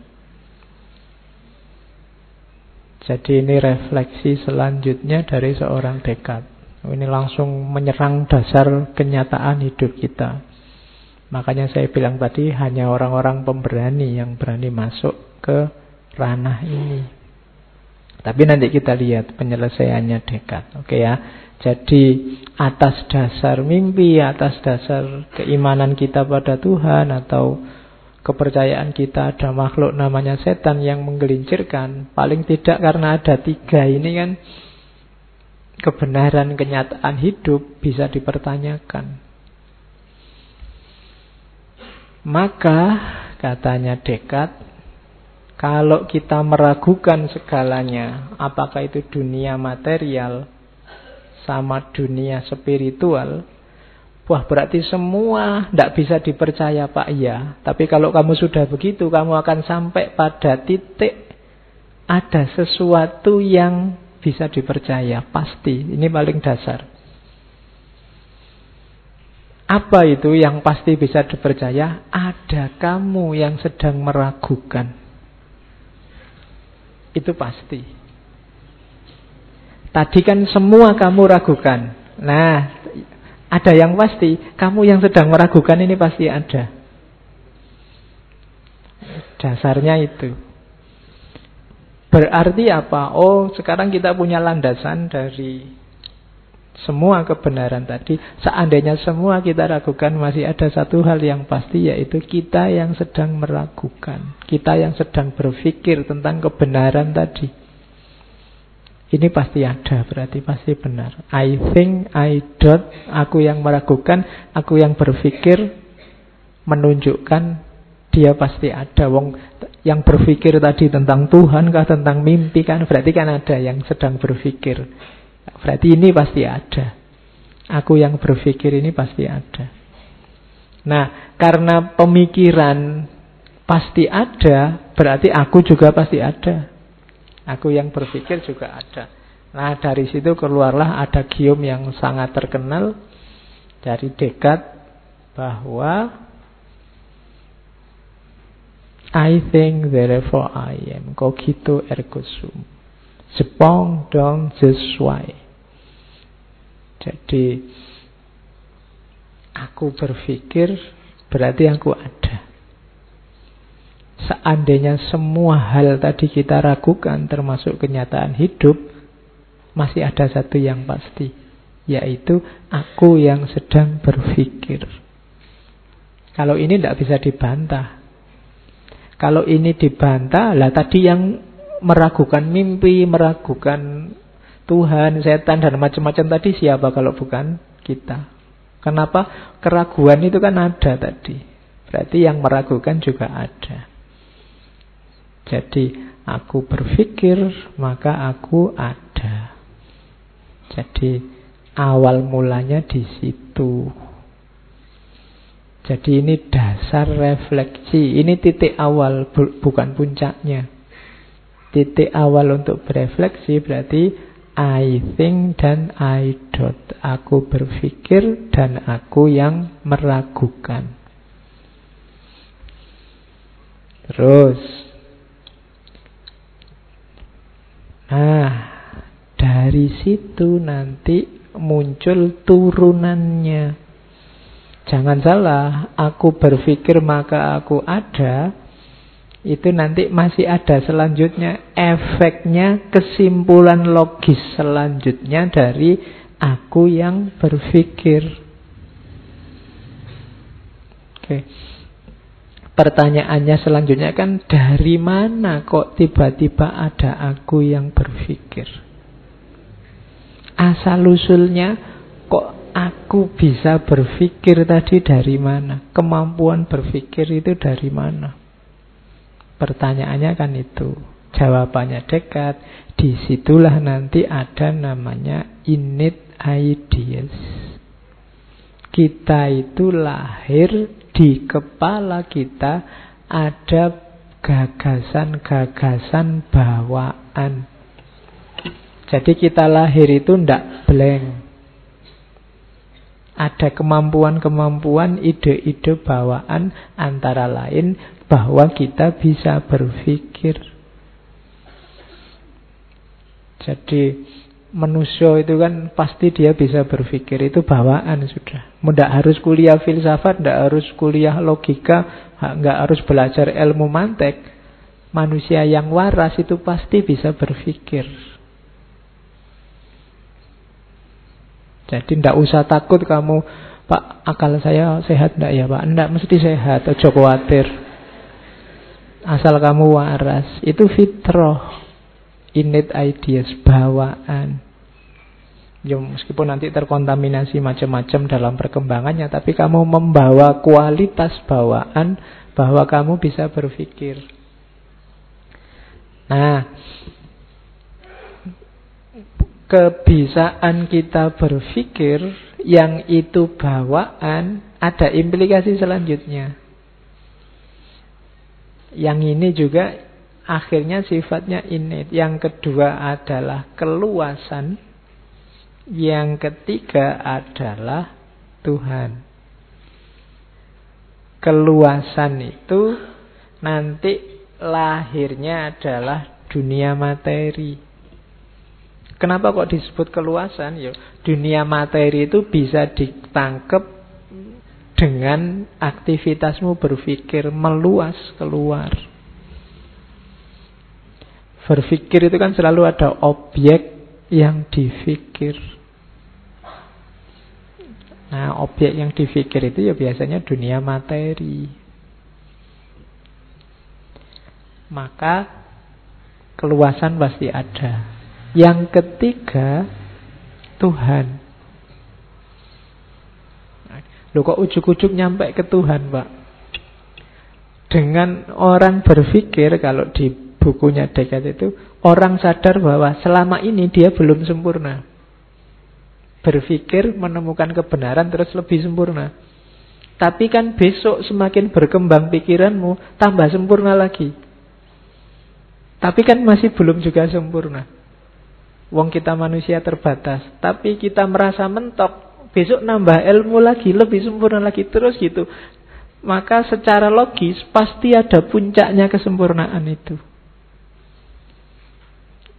Jadi ini refleksi selanjutnya dari seorang Descartes. Ini langsung menyerang dasar kenyataan hidup kita. Makanya saya bilang tadi, hanya orang-orang pemberani yang berani masuk ke ranah ini. Tapi nanti kita lihat penyelesaiannya Descartes. Oke ya. Jadi atas dasar mimpi, atas dasar keimanan kita pada Tuhan atau kepercayaan kita ada makhluk namanya setan yang menggelincirkan, paling tidak karena ada tiga ini kan, kebenaran kenyataan hidup bisa dipertanyakan. Maka katanya Descartes, kalau kita meragukan segalanya, apakah itu dunia material sama dunia spiritual, wah berarti semua tidak bisa dipercaya Pak ya. Tapi kalau kamu sudah begitu, kamu akan sampai pada titik ada sesuatu yang bisa dipercaya, pasti. Ini paling dasar. Apa itu yang pasti bisa dipercaya? Ada kamu yang sedang meragukan. Itu pasti. Tadi kan semua kamu ragukan. Nah, ada yang pasti. Kamu yang sedang meragukan ini pasti ada. Dasarnya itu. Berarti apa? Oh, sekarang kita punya landasan dari semua kebenaran tadi. Seandainya semua kita ragukan, masih ada satu hal yang pasti, yaitu kita yang sedang meragukan, kita yang sedang berpikir tentang kebenaran tadi. Ini pasti ada, berarti pasti benar. I think, I doubt, aku yang meragukan, aku yang berpikir, menunjukkan dia pasti ada. Wong yang berpikir tadi tentang Tuhan kah, tentang mimpi kan, berarti kan ada yang sedang berpikir. Berarti ini pasti ada. Aku yang berpikir ini pasti ada. Nah, karena pemikiran pasti ada, berarti aku juga pasti ada. Aku yang berpikir juga ada. Nah, dari situ keluarlah adagium yang sangat terkenal dari Descartes bahwa I think, therefore I am. Cogito ergo sum. Jepong dong sesuai. Jadi aku berpikir berarti aku ada. Seandainya semua hal tadi kita ragukan, termasuk kenyataan hidup, masih ada satu yang pasti, yaitu aku yang sedang berpikir. Kalau ini tidak bisa dibantah. Kalau ini dibantah, lah tadi yang meragukan mimpi, meragukan Tuhan, setan, dan macam-macam tadi siapa kalau bukan kita? Kenapa? Keraguan itu kan ada tadi. Berarti yang meragukan juga ada. Jadi aku berpikir, maka aku ada. Jadi awal mulanya di situ. Jadi ini dasar refleksi. Ini titik awal, bukan puncaknya. Titik awal untuk berefleksi berarti I think dan I doubt. Aku berpikir dan aku yang meragukan. Terus. Nah, dari situ nanti muncul turunannya. Jangan salah, aku berpikir maka aku ada. Itu nanti masih ada selanjutnya. Efeknya kesimpulan logis selanjutnya dari aku yang berpikir. Oke. Pertanyaannya selanjutnya kan, dari mana kok tiba-tiba ada aku yang berpikir? Asal-usulnya kok aku bisa berpikir tadi dari mana? Kemampuan berpikir itu dari mana? Pertanyaannya kan itu. Jawabannya Descartes, disitulah nanti ada namanya innate ideas. Kita itu lahir di kepala kita ada gagasan-gagasan bawaan. Jadi kita lahir itu ndak blank. Ada kemampuan-kemampuan, ide-ide bawaan, antara lain bahwa kita bisa berpikir. Jadi manusia itu kan pasti dia bisa berpikir, itu bawaan sudah. Tidak harus kuliah filsafat, tidak harus kuliah logika, tidak harus belajar ilmu mantek. Manusia yang waras itu pasti bisa berpikir. Jadi tidak usah takut kamu, Pak, akal saya sehat tidak ya Pak? Tidak, mesti sehat, ojo khawatir. Asal kamu waras, itu fitrah. Innate ideas, bawaan. Ya, meskipun nanti terkontaminasi macam-macam dalam perkembangannya, tapi kamu membawa kualitas bawaan bahwa kamu bisa berpikir. Nah, kebiasaan kita berpikir yang itu bawaan, ada implikasi selanjutnya. Yang ini juga akhirnya sifatnya innate. Yang kedua adalah keluasan. Yang ketiga adalah Tuhan. Keluasan itu nanti lahirnya adalah dunia materi. Kenapa kok disebut keluasan? Ya, dunia materi itu bisa ditangkap dengan aktivitasmu berpikir, meluas keluar. Berpikir itu kan selalu ada objek yang difikir. Nah, objek yang difikir itu ya biasanya dunia materi. Maka keluasan pasti ada. Yang ketiga, Tuhan. Loh, kok ujuk-ujuk nyampe ke Tuhan, Pak? Dengan orang berpikir, kalau di bukunya Descartes itu, orang sadar bahwa selama ini dia belum sempurna. Berpikir, menemukan kebenaran, terus lebih sempurna. Tapi kan besok semakin berkembang pikiranmu, tambah sempurna lagi. Tapi kan masih belum juga sempurna. Wong kita manusia terbatas, tapi kita merasa mentok, besok nambah ilmu lagi, lebih sempurna lagi, terus gitu. maka secara logis pasti ada puncaknya kesempurnaan itu.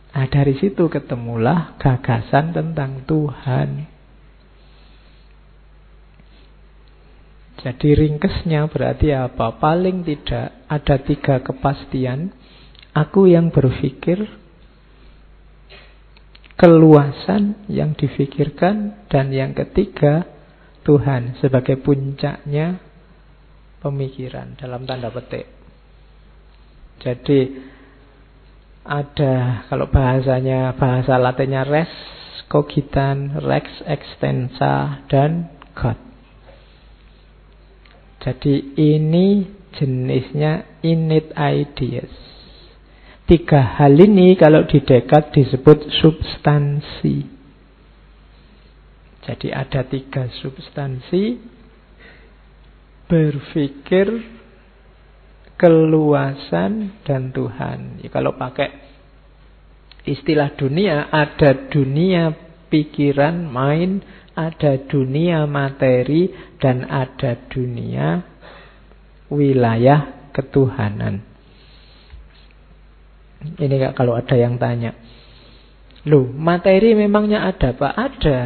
Nah, dari situ ketemulah gagasan tentang Tuhan. Jadi ringkesnya berarti apa? Paling tidak ada 3 kepastian. Aku yang berpikir, keluasan yang difikirkan, dan yang ketiga Tuhan sebagai puncaknya pemikiran dalam tanda petik. Jadi ada, kalau bahasanya, bahasa Latinnya res cogitan, rex extensa, dan God. Jadi ini jenisnya innate ideas. 3 hal ini kalau di Descartes disebut substansi. Jadi ada 3 substansi: berpikir, keluasan, dan Tuhan. Ya, kalau pakai istilah dunia, ada dunia pikiran, mind, ada dunia materi, dan ada dunia wilayah ketuhanan. Ini Kak, kalau ada yang tanya, loh, materi memangnya ada, Pak? Ada.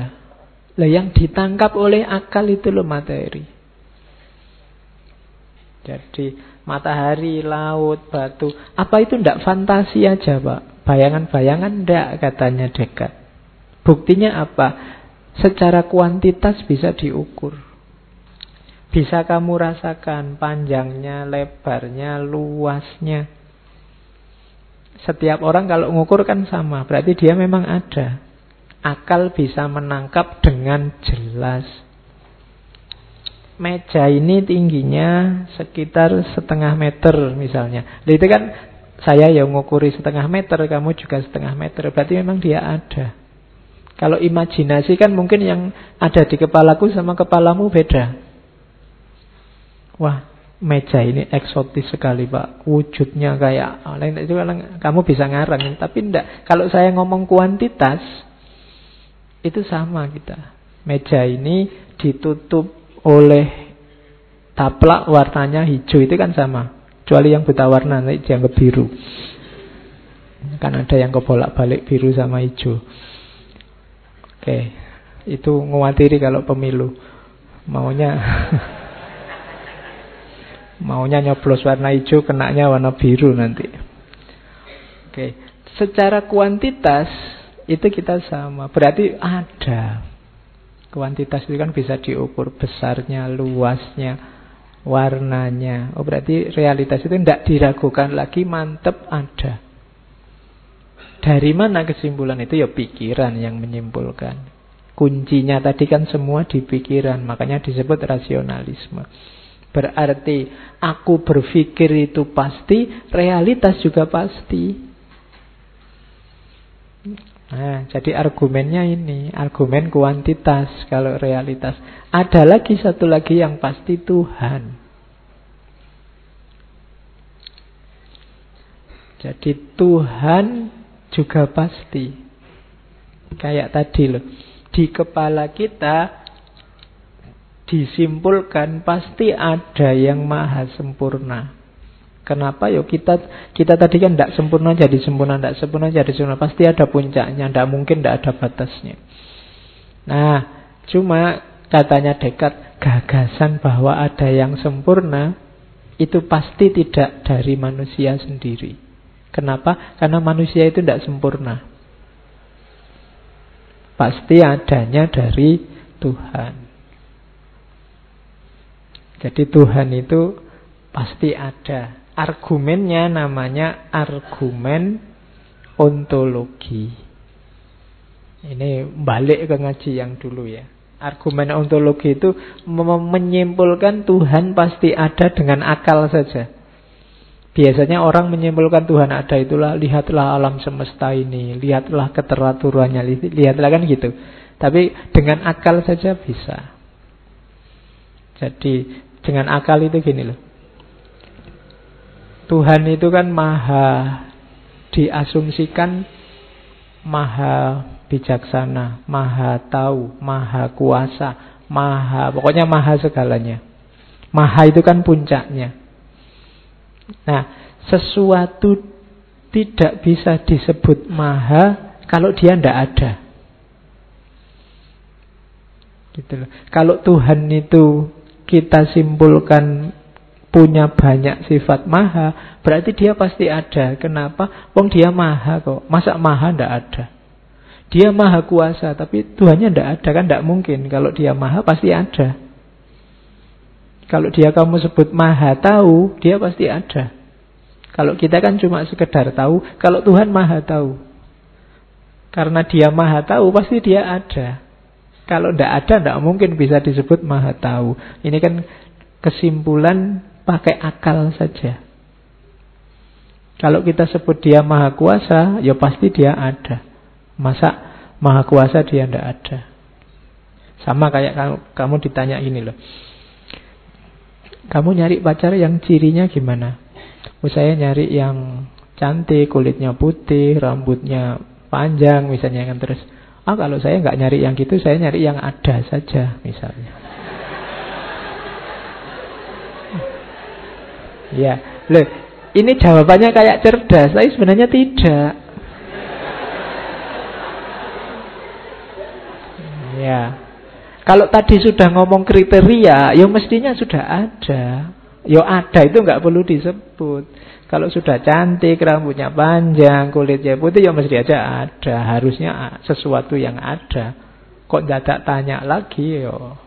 Lah, yang ditangkap oleh akal itu loh materi. Jadi matahari, laut, batu, apa itu tidak fantasi aja, Pak? Bayangan-bayangan tidak, katanya Descartes. Buktinya apa? Secara kuantitas bisa diukur. Bisa kamu rasakan panjangnya, lebarnya, luasnya. Setiap orang kalau ngukur kan sama, berarti dia memang ada. Akal bisa menangkap dengan jelas. Meja ini tingginya sekitar 0,5 meter misalnya. Jadi itu kan saya yang ngukuri 0,5 meter, kamu juga 0,5 meter. Berarti memang dia ada. Kalau imajinasi kan mungkin yang ada di kepalaku sama kepalamu beda. Wah, meja ini eksotis sekali, Pak. Wujudnya kayak itu kamu bisa ngarang, tapi enggak. Kalau saya ngomong kuantitas itu sama kita. Meja ini ditutup oleh taplak warnanya hijau, itu kan sama. Kecuali yang buta warna, nanti dianggap biru. Kan ada yang kebolak-balik biru sama hijau. Oke, itu nguatiri kalau pemilu. Maunya nyoblos warna hijau, kenanya warna biru nanti. Oke, secara kuantitas itu kita sama. Berarti ada. Kuantitas itu kan bisa diukur besarnya, luasnya, warnanya. Oh, berarti realitas itu tidak diragukan lagi, mantep ada. Dari mana kesimpulan itu? Ya pikiran yang menyimpulkan. Kuncinya tadi kan semua di pikiran, makanya disebut rasionalisme. Berarti aku berpikir itu pasti, realitas juga pasti. Nah, jadi argumennya ini, argumen kuantitas kalau realitas. Ada lagi satu lagi yang pasti, Tuhan. Jadi Tuhan juga pasti. Kayak tadi loh, di kepala kita disimpulkan pasti ada yang maha sempurna. Kenapa? Yo kita tadi kan tidak sempurna jadi sempurna, tidak sempurna jadi sempurna. Pasti ada puncaknya, tidak mungkin tidak ada batasnya. Nah, cuma katanya Descartes, gagasan bahwa ada yang sempurna itu pasti tidak dari manusia sendiri. Kenapa? Karena manusia itu tidak sempurna. Pasti adanya dari Tuhan. Jadi Tuhan itu pasti ada. Argumennya namanya argumen ontologi. Ini balik ke ngaji yang dulu ya. Argumen ontologi itu menyimpulkan Tuhan pasti ada dengan akal saja. Biasanya orang menyimpulkan Tuhan ada itulah, lihatlah alam semesta ini, lihatlah keteraturannya, lihatlah kan gitu. Tapi dengan akal saja bisa. Jadi dengan akal itu gini loh. Tuhan itu kan maha diasumsikan, maha bijaksana, maha tahu, maha kuasa, maha, pokoknya maha segalanya. Maha itu kan puncaknya. Nah, sesuatu tidak bisa disebut maha kalau dia tidak ada. Gitu loh. Kalau Tuhan itu kita simpulkan punya banyak sifat maha, berarti dia pasti ada. Kenapa? Wong dia maha kok. Masa maha tidak ada? Dia maha kuasa, tapi Tuhannya tidak ada, kan tidak mungkin. Kalau dia maha pasti ada. Kalau dia kamu sebut maha tahu, dia pasti ada. Kalau kita kan cuma sekedar tahu. Kalau Tuhan maha tahu, karena dia maha tahu pasti dia ada. Kalau tidak ada, tidak mungkin bisa disebut maha tahu. Ini kan kesimpulan pakai akal saja. Kalau kita sebut dia maha kuasa, ya pasti dia ada. Masa maha kuasa dia tidak ada? Sama kayak kamu ditanya ini loh, kamu nyari pacar yang cirinya gimana? Saya nyari yang cantik, kulitnya putih, rambutnya panjang misalnya kan. Terus, kalau saya nggak nyari yang gitu, saya nyari yang ada saja misalnya. Ya, loh, ini jawabannya kayak cerdas, tapi sebenarnya tidak. Ya. Kalau tadi sudah ngomong kriteria, ya mestinya sudah ada. Ya ada itu nggak perlu disebut. Kalau sudah cantik, rambutnya panjang, kulitnya putih, ya mesti aja ada. Harusnya sesuatu yang ada. Kok dadak tanya lagi, yo.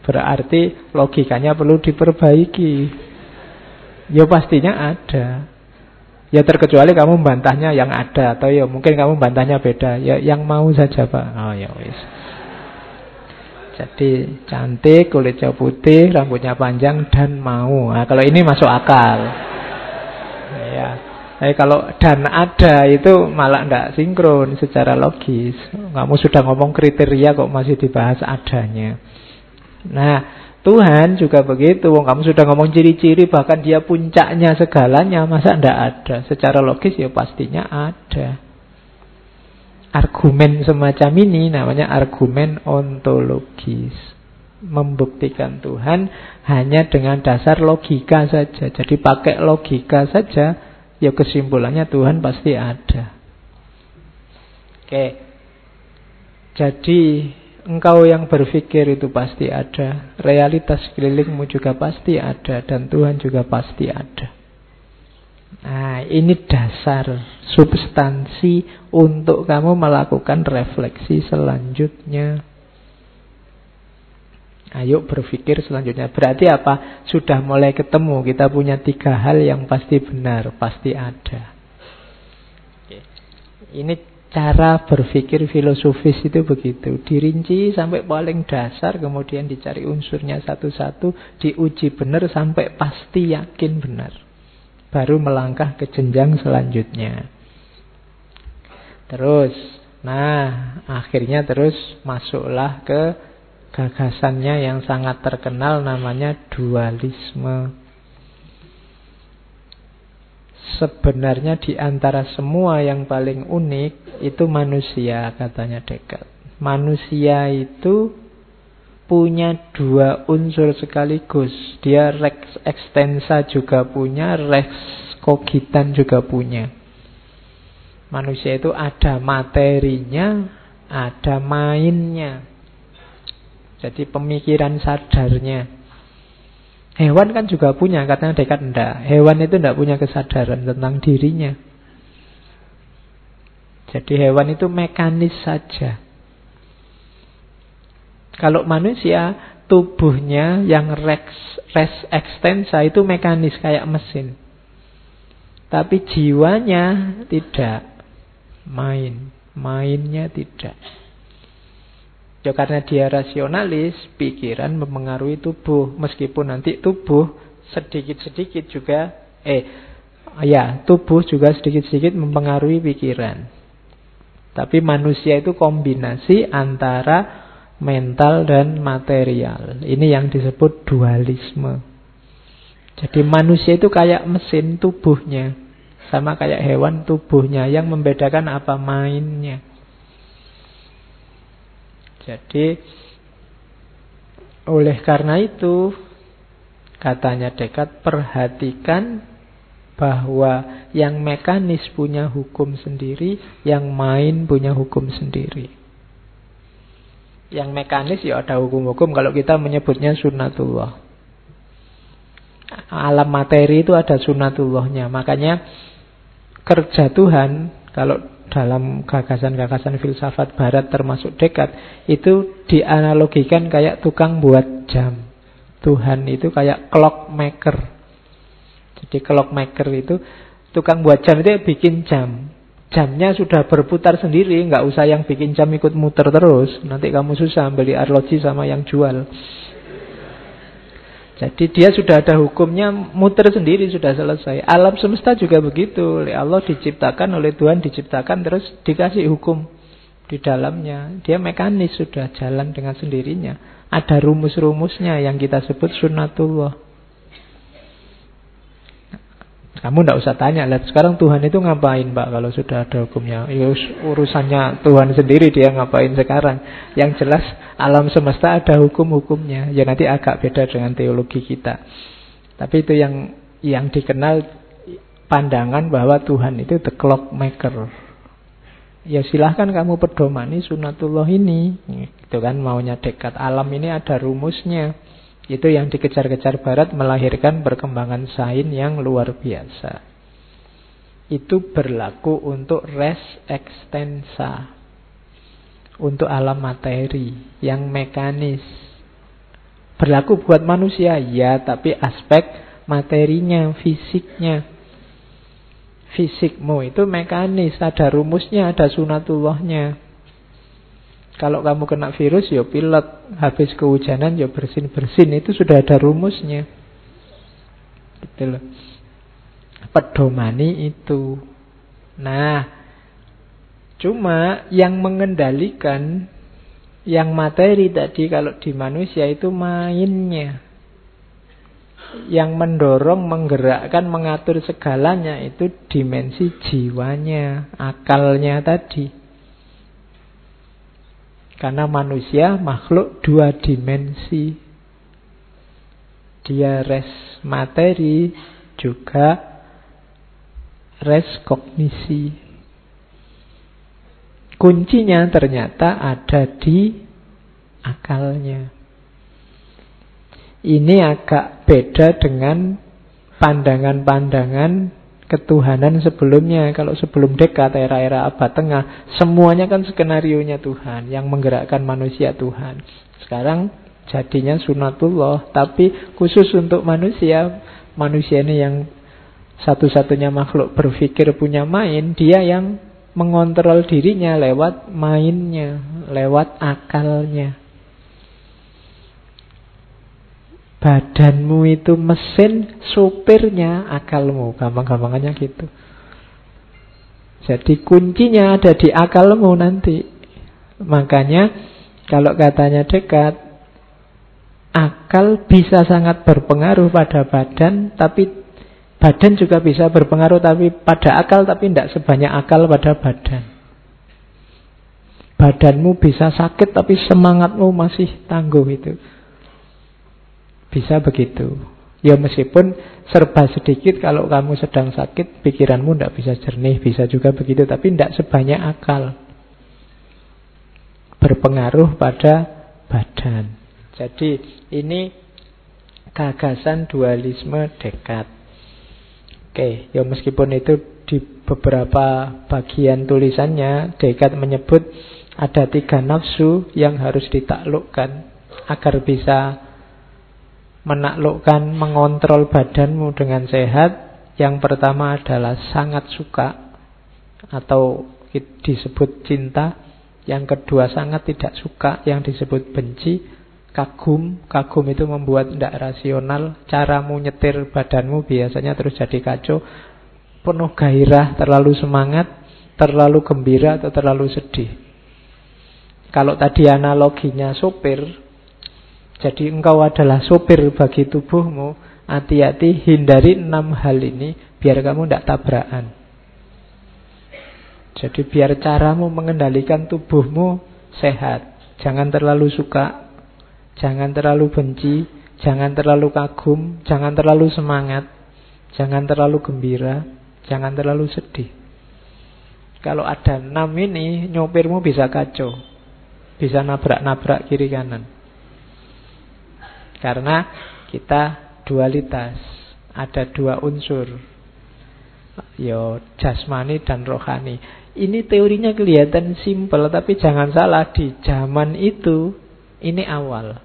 Berarti logikanya perlu diperbaiki. Ya pastinya ada. Ya terkecuali kamu bantahnya yang ada, atau ya mungkin kamu bantahnya beda. Ya yang mau saja, Pak. Oh ya wis. Jadi cantik, kulitnya putih, rambutnya panjang dan mau. Nah, kalau ini masuk akal. Ya. Tapi kalau dan ada itu malah tidak sinkron secara logis. Kamu sudah ngomong kriteria kok masih dibahas adanya. Nah, Tuhan juga begitu. Kamu sudah ngomong ciri-ciri, bahkan dia puncaknya segalanya, masa tidak ada? Secara logis ya pastinya ada. Argumen semacam ini namanya argumen ontologis. Membuktikan Tuhan hanya dengan dasar logika saja. Jadi pakai logika saja, ya kesimpulannya Tuhan pasti ada. Oke. Jadi engkau yang berpikir itu pasti ada. Realitas kelilingmu juga pasti ada. Dan Tuhan juga pasti ada. Nah, ini dasar substansi untuk kamu melakukan refleksi selanjutnya. Ayo berpikir selanjutnya. Berarti apa? Sudah mulai ketemu. Kita punya 3 hal yang pasti benar, pasti ada. Ini cara berpikir filosofis itu begitu. Dirinci sampai paling dasar, kemudian dicari unsurnya satu-satu, diuji benar sampai pasti yakin benar. Baru melangkah ke jenjang selanjutnya. Terus, nah akhirnya terus masuklah ke gagasannya yang sangat terkenal namanya dualisme. Sebenarnya di antara semua yang paling unik itu manusia, katanya Descartes. Manusia itu punya 2 unsur sekaligus. Dia rex extensa juga punya, rex cogitan juga punya. Manusia itu ada materinya, ada mainnya. Jadi pemikiran sadarnya. Hewan kan juga punya, katanya Descartes enggak. Hewan itu enggak punya kesadaran tentang dirinya. Jadi hewan itu mekanis saja. Kalau manusia, tubuhnya yang res extensa itu mekanis kayak mesin. Tapi jiwanya tidak. Mainnya tidak. Ya, karena dia rasionalis, pikiran memengaruhi tubuh. Meskipun nanti tubuh sedikit-sedikit juga, tubuh juga sedikit-sedikit mempengaruhi pikiran. Tapi manusia itu kombinasi antara mental dan material. Ini yang disebut dualisme. Jadi manusia itu kayak mesin tubuhnya. Sama kayak hewan tubuhnya. Yang membedakan apa? Mainnya. Jadi oleh karena itu Katanya Descartes, perhatikan bahwa yang mekanis punya hukum sendiri, yang main punya hukum sendiri. Yang mekanis ya ada hukum-hukum, kalau kita menyebutnya sunnatullah. Alam materi itu ada sunnatullahnya. Makanya kerja Tuhan, kalau dalam gagasan-gagasan filsafat barat termasuk Descartes, itu dianalogikan kayak tukang buat jam. Tuhan itu kayak clockmaker. Jadi clockmaker itu tukang buat jam, itu bikin jam. Jamnya sudah berputar sendiri, nggak usah yang bikin jam ikut muter terus. Nanti kamu susah beli arloji sama yang jual. Jadi dia sudah ada hukumnya, muter sendiri, sudah selesai. Alam semesta juga begitu. Oleh Allah diciptakan, oleh Tuhan diciptakan, terus dikasih hukum di dalamnya. Dia mekanis, sudah jalan dengan sendirinya. Ada rumus-rumusnya yang kita sebut sunnatullah. Kamu tidak usah tanya, lihat sekarang Tuhan itu ngapain Pak kalau sudah ada hukumnya. Ya, urusannya Tuhan sendiri dia ngapain sekarang. Yang jelas alam semesta ada hukum-hukumnya. Ya nanti agak beda dengan teologi kita. Tapi itu yang dikenal pandangan bahwa Tuhan itu the clockmaker. Ya silahkan kamu pedomani sunnatullah ini. Itu kan maunya Descartes. Alam ini ada rumusnya. Itu yang dikejar-kejar barat, melahirkan perkembangan sains yang luar biasa. Itu berlaku untuk res extensa, untuk alam materi yang mekanis. Berlaku buat manusia, ya, tapi aspek materinya, fisiknya. Fisikmu itu mekanis, ada rumusnya, ada sunatullahnya. Kalau kamu kena virus, ya pilek. Habis kehujanan, ya bersin-bersin. Itu sudah ada rumusnya. Gitu loh. Pedomani itu. Nah, cuma yang mengendalikan yang materi tadi kalau di manusia itu mainnya. Yang mendorong, menggerakkan, mengatur segalanya itu dimensi jiwanya, akalnya tadi. Karena manusia makhluk dua dimensi. Dia res materi juga res kognisi. Kuncinya ternyata ada di akalnya. Ini agak beda dengan pandangan-pandangan ketuhanan sebelumnya. Kalau sebelum Descartes, era-era abad tengah, semuanya kan skenarionya Tuhan, yang menggerakkan manusia Tuhan. Sekarang jadinya sunatullah, tapi khusus untuk manusia. Manusia ini yang satu-satunya makhluk berpikir punya main, dia yang mengontrol dirinya lewat mainnya, lewat akalnya. Badanmu itu mesin, supirnya akalmu. Gampang-gampangannya gitu. Jadi kuncinya ada di akalmu nanti. Makanya kalau katanya Descartes, akal bisa sangat berpengaruh pada badan, tapi badan juga bisa berpengaruh tapi pada akal, tapi tidak sebanyak akal pada badan. Badanmu bisa sakit tapi semangatmu masih tangguh itu. Bisa begitu. Ya meskipun serba sedikit, kalau kamu sedang sakit, pikiranmu tidak bisa jernih, bisa juga begitu, tapi tidak sebanyak akal. Berpengaruh pada badan. Jadi ini gagasan dualisme Descartes. Oke, ya meskipun itu di beberapa bagian tulisannya, Descartes menyebut ada 3 nafsu yang harus ditaklukkan agar bisa menaklukkan, mengontrol badanmu dengan sehat. Yang pertama adalah sangat suka, atau disebut cinta. Yang kedua sangat tidak suka, yang disebut benci. Kagum, kagum itu membuat tidak rasional. Caramu nyetir badanmu biasanya terus jadi kacau. Penuh gairah, terlalu semangat, terlalu gembira, atau terlalu sedih. Kalau tadi analoginya sopir, jadi engkau adalah sopir bagi tubuhmu. Hati-hati, hindari 6 hal ini biar kamu tidak tabrakan. Jadi biar caramu mengendalikan tubuhmu sehat. Jangan terlalu suka, jangan terlalu benci, Jangan terlalu kagum, jangan terlalu semangat, jangan terlalu gembira, jangan terlalu sedih. Kalau ada 6 ini, nyopirmu bisa kacau. Bisa nabrak-nabrak kiri kanan. Karena kita dualitas. Ada 2 unsur, yo, jasmani dan rohani. Ini teorinya kelihatan simpel, tapi jangan salah, di zaman itu ini awal.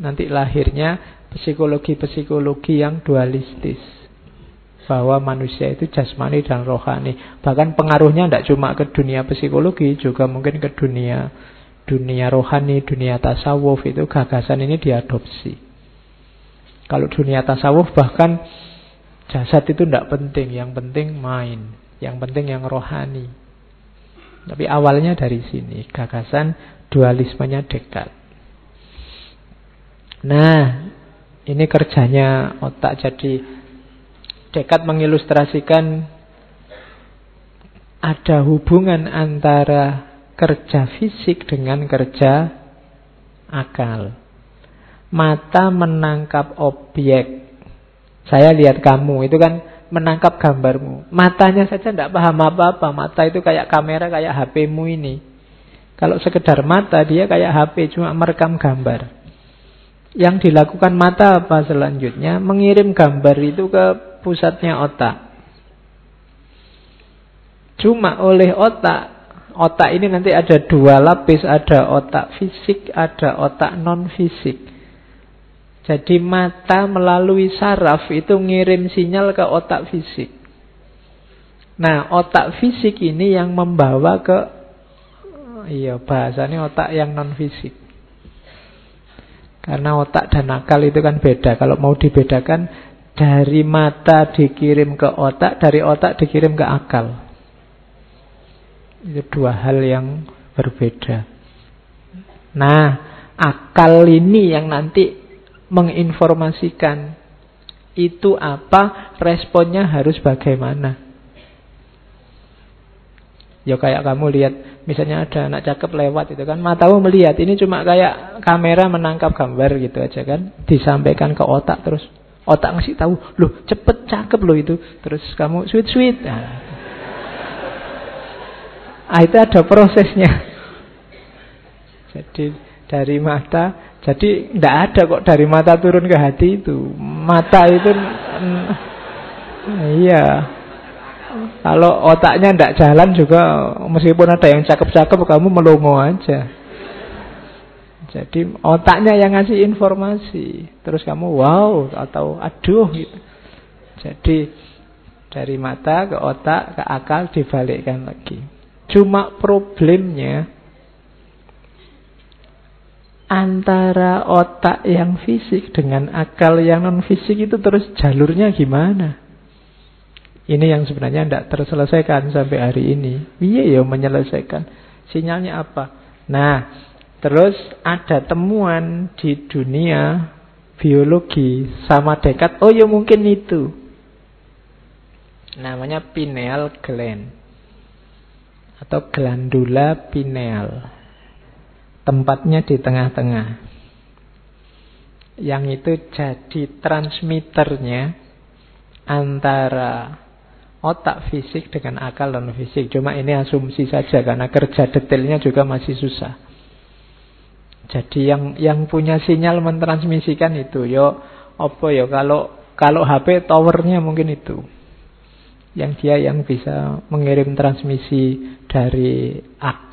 Nanti lahirnya psikologi-psikologi yang dualistis, bahwa manusia itu jasmani dan rohani. Bahkan pengaruhnya tidak cuma ke dunia psikologi, juga mungkin ke dunia rohani, dunia tasawuf. Itu gagasan ini diadopsi. Kalau dunia tasawuf bahkan jasad itu tidak penting, yang penting mind, yang penting yang rohani. Tapi awalnya dari sini, gagasan dualismenya Descartes. Nah, ini kerjanya otak. Jadi Descartes mengilustrasikan ada hubungan antara kerja fisik dengan kerja akal. Mata menangkap objek. Saya lihat kamu, itu kan menangkap gambarmu. Matanya saja tidak paham apa-apa. Mata itu kayak kamera, kayak HP-mu ini. Kalau sekedar mata, dia kayak HP, cuma merekam gambar. Yang dilakukan mata apa selanjutnya? Mengirim gambar itu ke pusatnya otak. Cuma oleh otak, otak ini nanti ada 2 lapis, ada otak fisik, ada otak non-fisik. Jadi mata melalui saraf itu ngirim sinyal ke otak fisik. Nah, otak fisik ini yang membawa ke, iya, bahasanya otak yang non-fisik. Karena otak dan akal itu kan beda. Kalau mau dibedakan, dari mata dikirim ke otak, dari otak dikirim ke akal. Itu 2 hal yang berbeda. Nah, akal ini yang nanti menginformasikan itu apa, responnya harus bagaimana. Ya kayak kamu lihat, misalnya ada anak cakep lewat itu kan, matamu melihat, ini cuma kayak kamera menangkap gambar gitu aja kan, disampaikan ke otak, terus otak ngasih tahu, loh cepet cakep loh itu, terus kamu sweet. Nah, itu ada prosesnya. Jadi dari mata, jadi tidak ada kok dari mata turun ke hati itu. Mata itu, iya. Kalau otaknya tidak jalan juga, meskipun ada yang cakep-cakep, kamu melongo aja. Jadi otaknya yang ngasih informasi, terus kamu wow atau aduh gitu. Jadi dari mata ke otak ke akal dibalikkan lagi. Cuma problemnya antara otak yang fisik dengan akal yang non-fisik itu terus jalurnya gimana? Ini yang sebenarnya tidak terselesaikan sampai hari ini. Iya ya, menyelesaikan. Sinyalnya apa? Nah, terus ada temuan di dunia biologi sama Descartes. Oh ya mungkin itu. Namanya pineal gland atau glandula pineal. Tempatnya di tengah-tengah. Yang itu jadi transmitternya antara otak fisik dengan akal non fisik. Cuma ini asumsi saja karena kerja detailnya juga masih susah. Jadi yang punya sinyal mentransmisikan itu, yo apa yo, kalau HP towernya mungkin itu. Yang dia yang bisa mengirim transmisi dari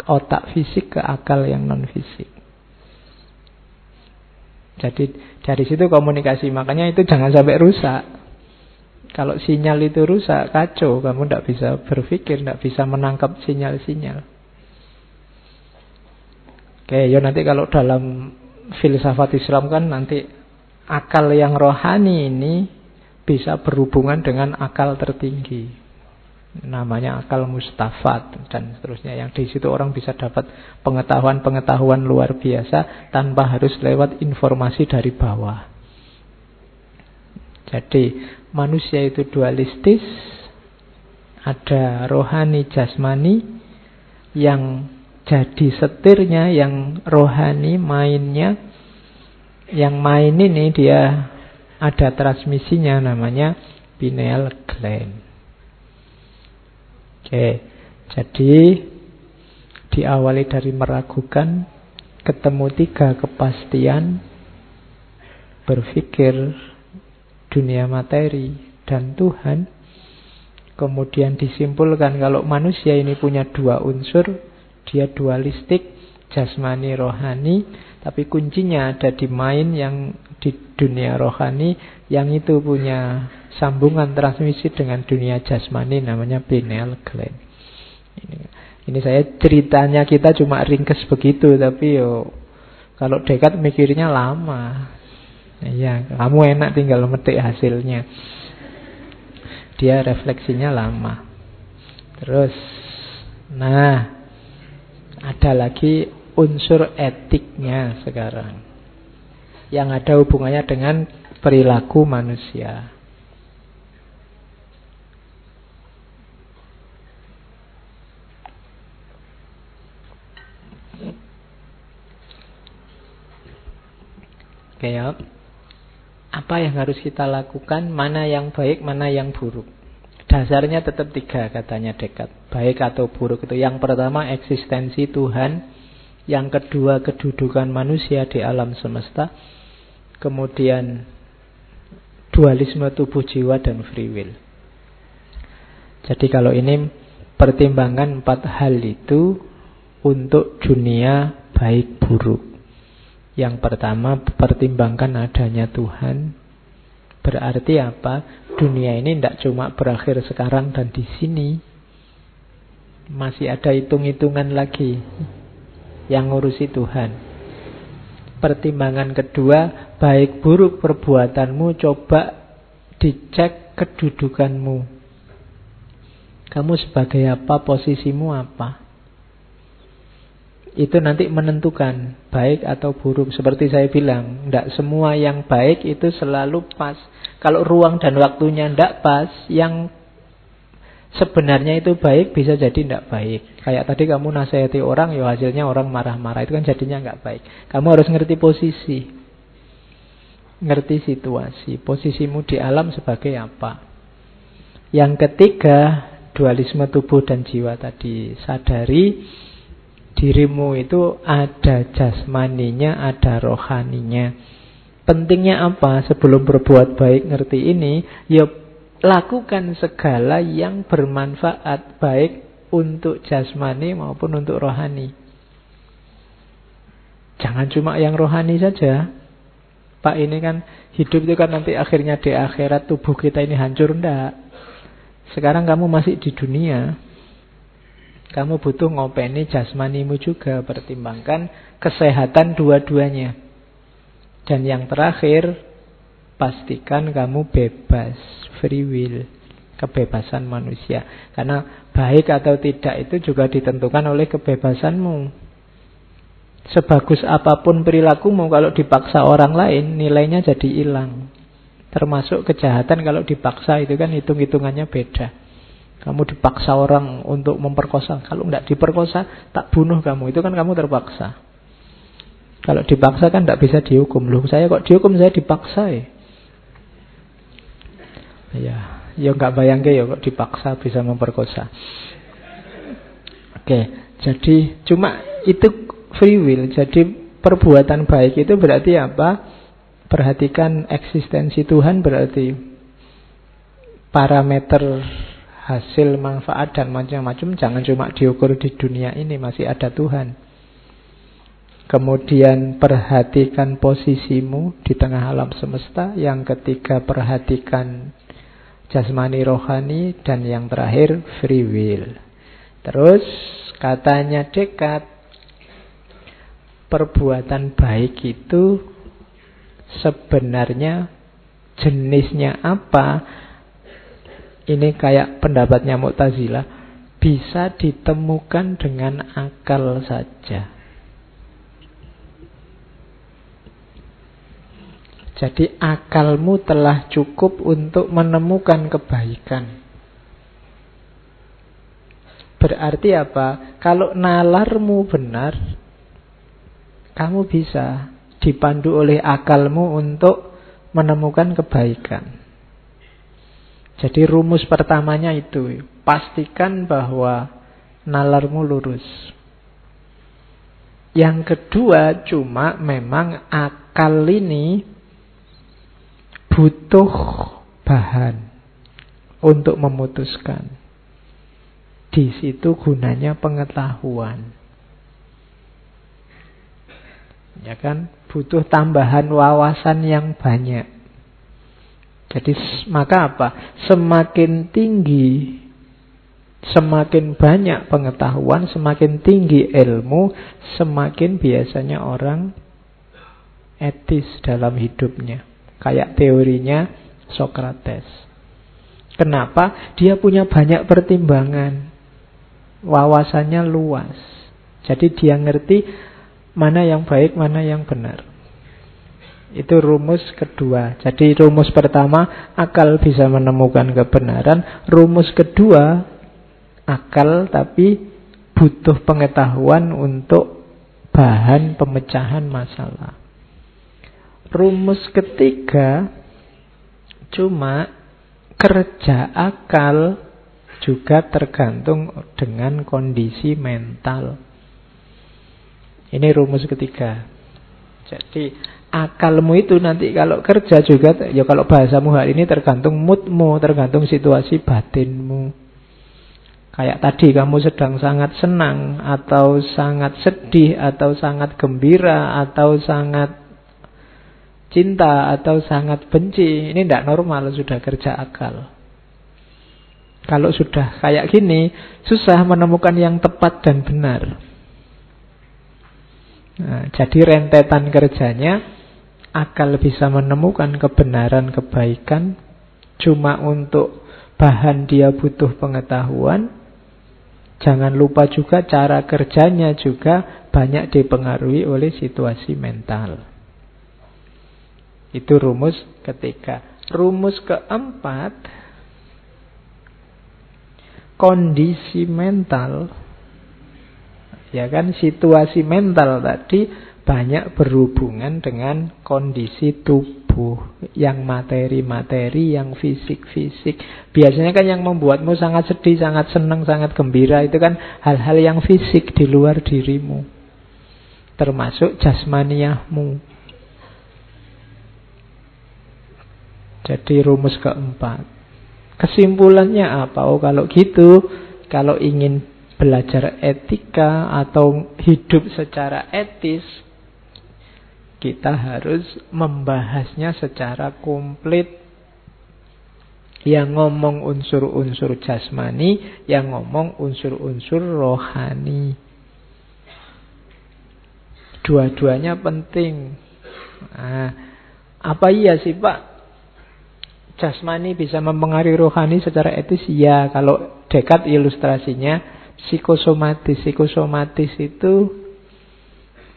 otak fisik ke akal yang non fisik. Jadi dari situ komunikasi, makanya itu jangan sampai rusak. Kalau sinyal itu rusak, kacau. Kamu tidak bisa berpikir, tidak bisa menangkap sinyal-sinyal. Oke, yo nanti kalau dalam filsafat Islam kan nanti akal yang rohani ini bisa berhubungan dengan akal tertinggi. Namanya akal mustafat dan seterusnya. Yang di situ orang bisa dapat pengetahuan-pengetahuan luar biasa tanpa harus lewat informasi dari bawah. Jadi manusia itu dualistis, ada rohani jasmani, yang jadi setirnya yang rohani mainnya, Yang main ini dia ada transmisinya, namanya pineal gland. Oke, jadi diawali dari meragukan, ketemu tiga kepastian, berpikir, dunia materi, dan Tuhan. Kemudian disimpulkan kalau manusia ini punya dua unsur, dia dualistik, jasmani, rohani, tapi kuncinya ada di main yang di dunia rohani, yang itu punya sambungan transmisi dengan dunia jasmani, namanya pineal gland. Ini saya ceritanya kita cuma ringkes begitu, tapi yo kalau Descartes mikirnya lama. Ya, kamu enak tinggal metik hasilnya. Dia refleksinya lama. Terus, nah, ada lagi unsur etiknya sekarang, yang ada hubungannya dengan perilaku manusia. Kayak apa yang harus kita lakukan, mana yang baik, mana yang buruk. Dasarnya tetap tiga katanya Descartes. Baik atau buruk itu, yang pertama eksistensi Tuhan, yang kedua kedudukan manusia di alam semesta, kemudian dualisme tubuh jiwa dan free will. Jadi kalau ini pertimbangkan empat hal itu untuk dunia baik buruk. Yang pertama, pertimbangkan adanya Tuhan. Berarti apa? Dunia ini tidak cuma berakhir sekarang dan di sini. Masih ada hitung-hitungan lagi yang ngurusi Tuhan. Pertimbangan kedua, baik buruk perbuatanmu, coba dicek kedudukanmu. Kamu sebagai apa, posisimu apa? Itu nanti menentukan baik atau buruk. Seperti saya bilang, tidak semua yang baik itu selalu pas. Kalau ruang dan waktunya tidak pas, yang sebenarnya itu baik bisa jadi tidak baik. Kayak tadi kamu nasihati orang, ya hasilnya orang marah-marah, itu kan jadinya nggak baik. Kamu harus ngerti posisi, ngerti situasi, posisimu di alam sebagai apa. Yang ketiga, dualisme tubuh dan jiwa tadi. Sadari dirimu itu ada jasmaninya, ada rohaninya. Pentingnya apa? Sebelum berbuat baik ngerti ini, ya lakukan segala yang bermanfaat, baik untuk jasmani maupun untuk rohani. Jangan cuma yang rohani saja. Pak, ini kan hidup itu kan nanti akhirnya di akhirat tubuh kita ini hancur, enggak. Sekarang kamu masih di dunia, kamu butuh ngopeni jasmanimu juga. Pertimbangkan kesehatan dua-duanya. Dan yang terakhir, pastikan kamu bebas, free will, kebebasan manusia. Karena baik atau tidak itu juga ditentukan oleh kebebasanmu. Sebagus apapun perilakumu, kalau dipaksa orang lain, nilainya jadi hilang. Termasuk kejahatan, kalau dipaksa itu kan hitung-hitungannya beda. Kamu dipaksa orang untuk memperkosa. Kalau tidak diperkosa, tak bunuh kamu. Itu kan kamu terpaksa. Kalau dipaksa kan tidak bisa dihukum. Loh, saya kok dihukum, saya dipaksa ya. Ya nggak bayangke ya kok dipaksa bisa memperkosa. Oke, jadi cuma itu free will. Jadi perbuatan baik itu berarti apa? Perhatikan eksistensi Tuhan, berarti parameter hasil, manfaat, dan macam-macam. Jangan cuma diukur di dunia ini, masih ada Tuhan. Kemudian perhatikan posisimu di tengah alam semesta. Yang ketiga, perhatikan jasmani rohani. Dan yang terakhir, free will. Terus katanya Descartes, perbuatan baik itu sebenarnya jenisnya apa? Ini kayak pendapatnya Mu'tazilah, bisa ditemukan dengan akal saja. Jadi akalmu telah cukup untuk menemukan kebaikan. Berarti apa? Kalau nalarmu benar, kamu bisa dipandu oleh akalmu untuk menemukan kebaikan. Jadi rumus pertamanya itu, pastikan bahwa nalarmu lurus. Yang kedua, cuma memang akal ini butuh bahan untuk memutuskan. Di situ gunanya pengetahuan. Ya kan? Butuh tambahan wawasan yang banyak. Jadi maka apa? Semakin tinggi, semakin banyak pengetahuan, semakin tinggi ilmu, semakin biasanya orang etis dalam hidupnya. Kayak teorinya Sokrates. Kenapa? Dia punya banyak pertimbangan. Wawasannya luas. Jadi dia ngerti mana yang baik, mana yang benar. Itu rumus kedua. Jadi rumus pertama, akal bisa menemukan kebenaran. Rumus kedua, akal tapi butuh pengetahuan untuk bahan pemecahan masalah. Rumus ketiga, cuma kerja akal juga tergantung dengan kondisi mental. Ini rumus ketiga. Jadi akalmu itu nanti kalau kerja juga, ya kalau bahasamu hari ini, tergantung moodmu, tergantung situasi batinmu. Kayak tadi kamu sedang sangat senang, atau sangat sedih, atau sangat gembira, atau sangat cinta, atau sangat benci. Ini tidak normal, sudah kerja akal. Kalau sudah kayak gini, susah menemukan yang tepat dan benar. Nah, jadi rentetan kerjanya, akal bisa menemukan kebenaran kebaikan, cuma untuk bahan dia butuh pengetahuan. Jangan lupa juga cara kerjanya juga banyak dipengaruhi oleh situasi mental. Itu rumus ketiga. Rumus keempat, kondisi mental. Ya kan, situasi mental tadi banyak berhubungan dengan kondisi tubuh, yang materi-materi, yang fisik-fisik. Biasanya kan yang membuatmu sangat sedih, sangat senang, sangat gembira, itu kan hal-hal yang fisik di luar dirimu, termasuk jasmaniahmu. Jadi rumus keempat. Kesimpulannya apa? Oh, kalau gitu, kalau ingin belajar etika atau hidup secara etis, kita harus membahasnya secara komplit. Yang ngomong unsur-unsur jasmani, yang ngomong unsur-unsur rohani. Dua-duanya penting. Nah, apa iya sih Pak? Jasmani bisa mempengaruhi rohani secara etis? Ya, kalau Descartes ilustrasinya psikosomatis. Psikosomatis itu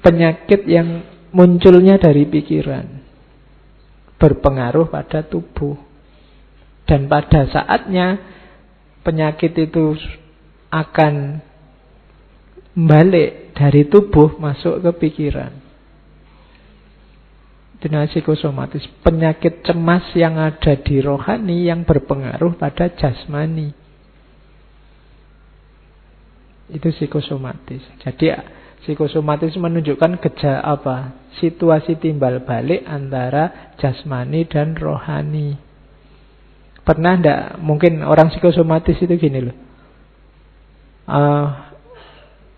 penyakit yang munculnya dari pikiran, berpengaruh pada tubuh. Dan pada saatnya penyakit itu akan balik dari tubuh masuk ke pikiran. Dengan psikosomatis, penyakit cemas yang ada di rohani yang berpengaruh pada jasmani. Itu psikosomatis. Jadi psikosomatis menunjukkan gejala apa? Situasi timbal balik antara jasmani dan rohani. Pernah enggak? Mungkin orang psikosomatis itu gini loh.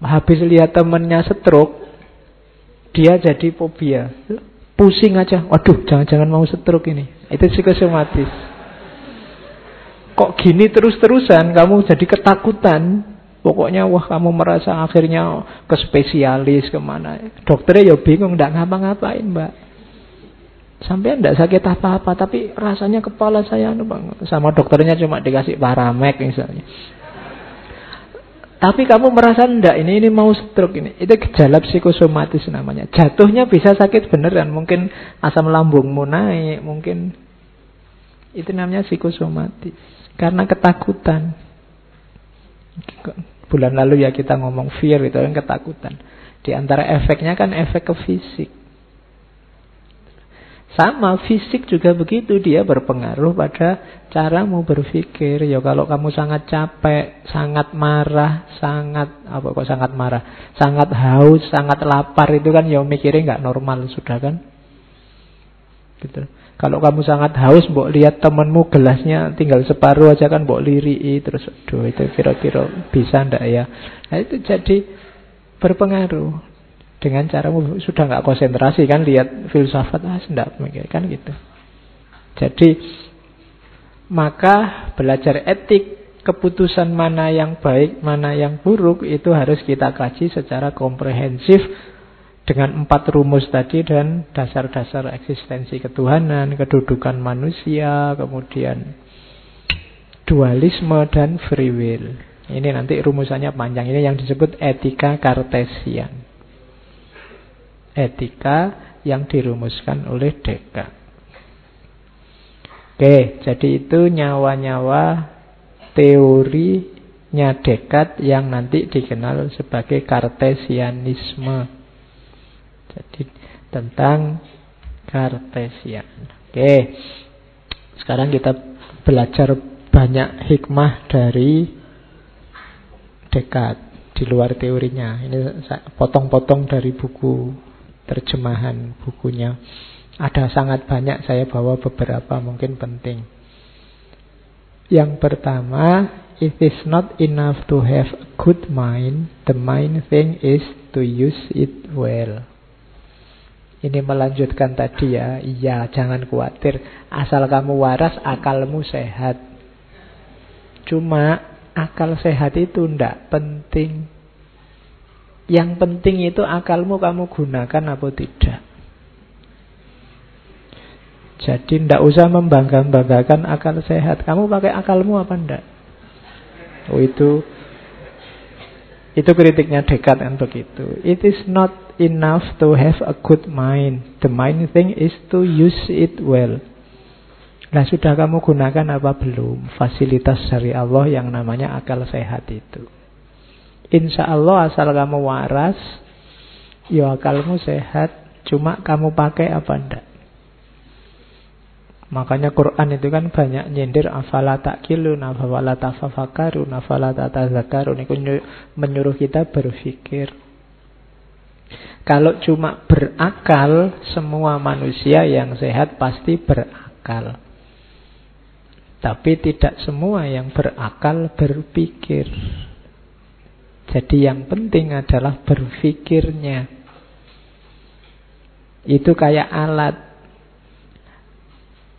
Habis lihat temennya stroke, dia jadi fobia. Pusing aja. Waduh, jangan-jangan mau stroke ini. Itu psikosomatis. Kok gini terus-terusan, kamu jadi ketakutan. Pokoknya wah, kamu merasa akhirnya ke spesialis kemana. Dokternya ya bingung, tidak ngapa-ngapain Mbak. Sampai tidak sakit apa-apa, tapi rasanya kepala saya sama dokternya cuma dikasih paramek misalnya. Tapi kamu merasa tidak, ini mau stroke ini. Itu gejala psikosomatis namanya. Jatuhnya bisa sakit beneran, mungkin asam lambungmu naik, mungkin. Itu namanya psikosomatis. Karena ketakutan. Bulan lalu ya kita ngomong fear, itu kan ketakutan. Di antara efeknya kan efek ke fisik. Sama, fisik juga begitu, dia berpengaruh pada caramu berpikir. Ya kalau kamu sangat capek, sangat marah, sangat haus, sangat lapar, itu kan ya mikirnya nggak normal sudah kan? Gitu. Kalau kamu sangat haus, mbok lihat temenmu gelasnya tinggal separuh aja kan, mbok lirii terus, aduh itu kira-kira bisa ndak ya? Nah itu jadi berpengaruh. Dengan cara sudah nggak konsentrasi kan, lihat filsafat sedap kan gitu. Jadi maka belajar etik, keputusan mana yang baik, mana yang buruk itu harus kita kaji secara komprehensif dengan 4 rumus tadi dan dasar-dasar eksistensi ketuhanan, kedudukan manusia, kemudian dualisme dan free will. Ini nanti rumusannya panjang, ini yang disebut etika kartesian. Etika yang dirumuskan oleh Descartes. Oke, jadi itu nyawa-nyawa teorinya Descartes yang nanti dikenal sebagai kartesianisme. Jadi tentang kartesian. Oke, sekarang kita belajar banyak hikmah dari Descartes di luar teorinya. Ini potong-potong dari buku terjemahan bukunya. Ada sangat banyak, saya bawa beberapa mungkin penting. Yang pertama, it is not enough to have a good mind, the main thing is to use it well. Ini melanjutkan tadi ya. Iya, jangan khawatir, asal kamu waras, akalmu sehat. Cuma akal sehat itu ndak penting. Yang penting itu akalmu kamu gunakan apa tidak. Jadi ndak usah membangga-banggakan akal sehat. Kamu pakai akalmu apa ndak? Oh, itu kritiknya Descartes kan begitu. It is not enough to have a good mind. The main thing is to use it well. Nah, sudah kamu gunakan apa belum fasilitas dari Allah yang namanya akal sehat itu? Insya Allah asal kamu waras, ya akalmu sehat, cuma kamu pakai apa enggak. Makanya Quran itu kan banyak nyindir afala ta'qilun, afala tafakkarun, afala tatazakkarun, itu menyuruh kita berpikir. Kalau cuma berakal, semua manusia yang sehat pasti berakal. Tapi tidak semua yang berakal berpikir. Jadi yang penting adalah berpikirnya. Itu kayak alat.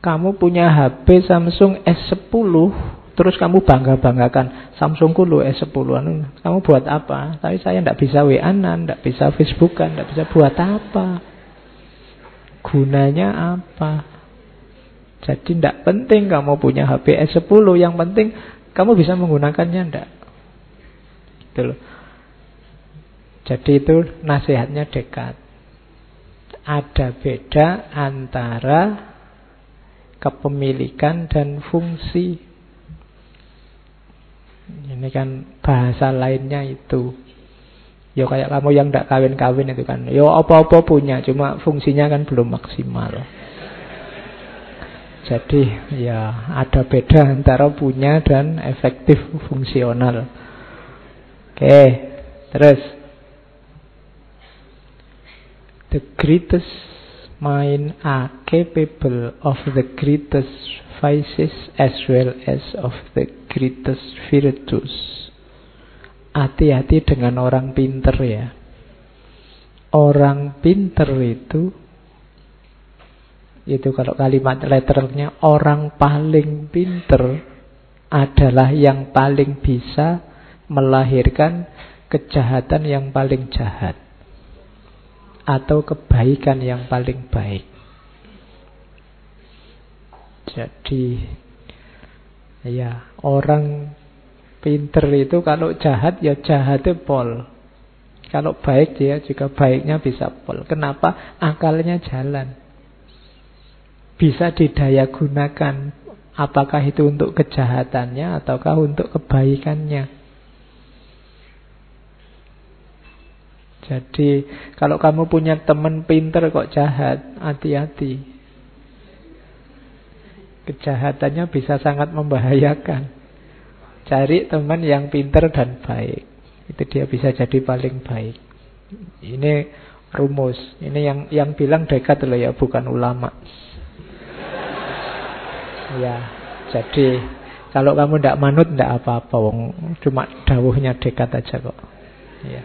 Kamu punya HP Samsung S10, terus kamu bangga-banggakan, Samsungku lo S10-an. Kamu buat apa? Tapi saya tidak bisa WA-an, tidak bisa Facebookan, tidak bisa buat apa. Gunanya apa? Jadi tidak penting kamu punya HP S10, yang penting kamu bisa menggunakannya tidak. Gitu loh. Jadi itu nasihatnya Descartes. Ada beda antara kepemilikan dan fungsi. Ini kan bahasa lainnya itu. Yo kayak kamu yang tidak kawin-kawin itu kan. Yo apa-apa punya, cuma fungsinya kan belum maksimal. Jadi ya ada beda antara punya dan efektif fungsional. Oke, terus the greatest mind are capable of the greatest vices as well as of the greatest virtues. Hati-hati dengan orang pinter ya. Orang pinter itu kalau kalimat letternya orang paling pinter adalah yang paling bisa melahirkan kejahatan yang paling jahat atau kebaikan yang paling baik. Jadi ya orang pinter itu kalau jahat ya jahatnya pol, kalau baik dia juga baiknya bisa pol. Kenapa? Akalnya jalan, bisa didaya gunakan, apakah itu untuk kejahatannya ataukah untuk kebaikannya. Jadi kalau kamu punya teman pinter kok jahat, hati-hati. kejahatannya bisa sangat membahayakan. Cari teman yang pintar dan baik. Itu dia bisa jadi paling baik. Ini rumus. Ini yang bilang Descartes loh ya, bukan ulama. Ya, jadi kalau kamu tidak manut tidak apa-apa, cuma dawuhnya Descartes aja kok. Ya.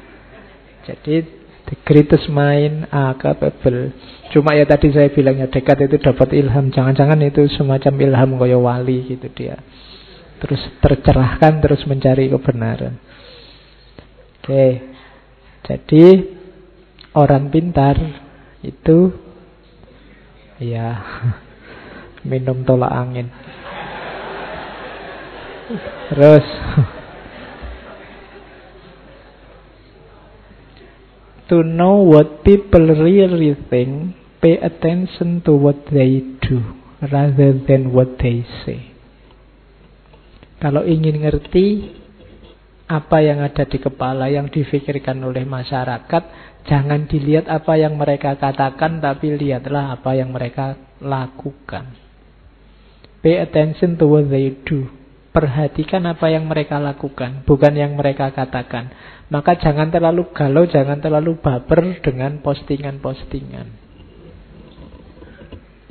Jadi the greatest mind are capable. Cuma ya tadi saya bilangnya Descartes itu dapat ilham. Jangan-jangan itu semacam ilham kaya wali gitu dia. Terus tercerahkan, terus mencari kebenaran. Oke. Jadi orang pintar itu ya minum tolak angin. Terus to know what people really think, pay attention to what they do rather than what they say. Kalau ingin ngerti apa yang ada di kepala, yang difikirkan oleh masyarakat, jangan dilihat apa yang mereka katakan, tapi lihatlah apa yang mereka lakukan. Pay attention to what they do. Perhatikan apa yang mereka lakukan, bukan yang mereka katakan. Maka jangan terlalu galau, jangan terlalu baper dengan postingan-postingan.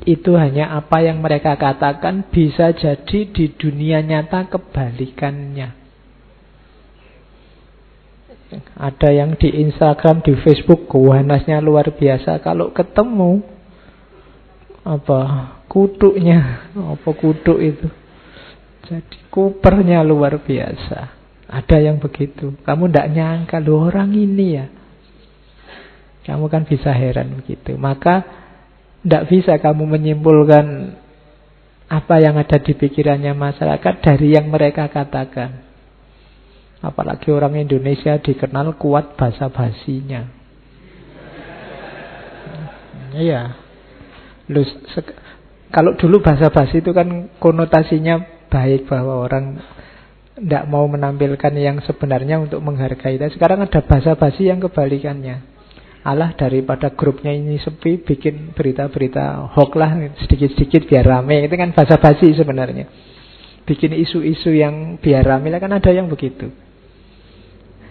Itu hanya apa yang mereka katakan, bisa jadi di dunia nyata kebalikannya. Ada yang di Instagram, di Facebook, kewanasnya luar biasa. Kalau ketemu, kuduk itu. Jadi kupernya luar biasa. Ada yang begitu. Kamu tidak nyangka, loh orang ini ya. Kamu kan bisa heran begitu. Maka tidak bisa kamu menyimpulkan apa yang ada di pikirannya masyarakat dari yang mereka katakan. Apalagi orang Indonesia dikenal kuat basa-basinya. Iya. Kalau dulu basa-basi itu kan konotasinya baik, bahwa orang tidak mau menampilkan yang sebenarnya untuk menghargai. Sekarang ada basa-basi yang kebalikannya. Alah, daripada grupnya ini sepi, bikin berita-berita hoax lah sedikit-sedikit biar rame. Itu kan basa-basi sebenarnya. Bikin isu-isu yang biar rame lah, kan ada yang begitu.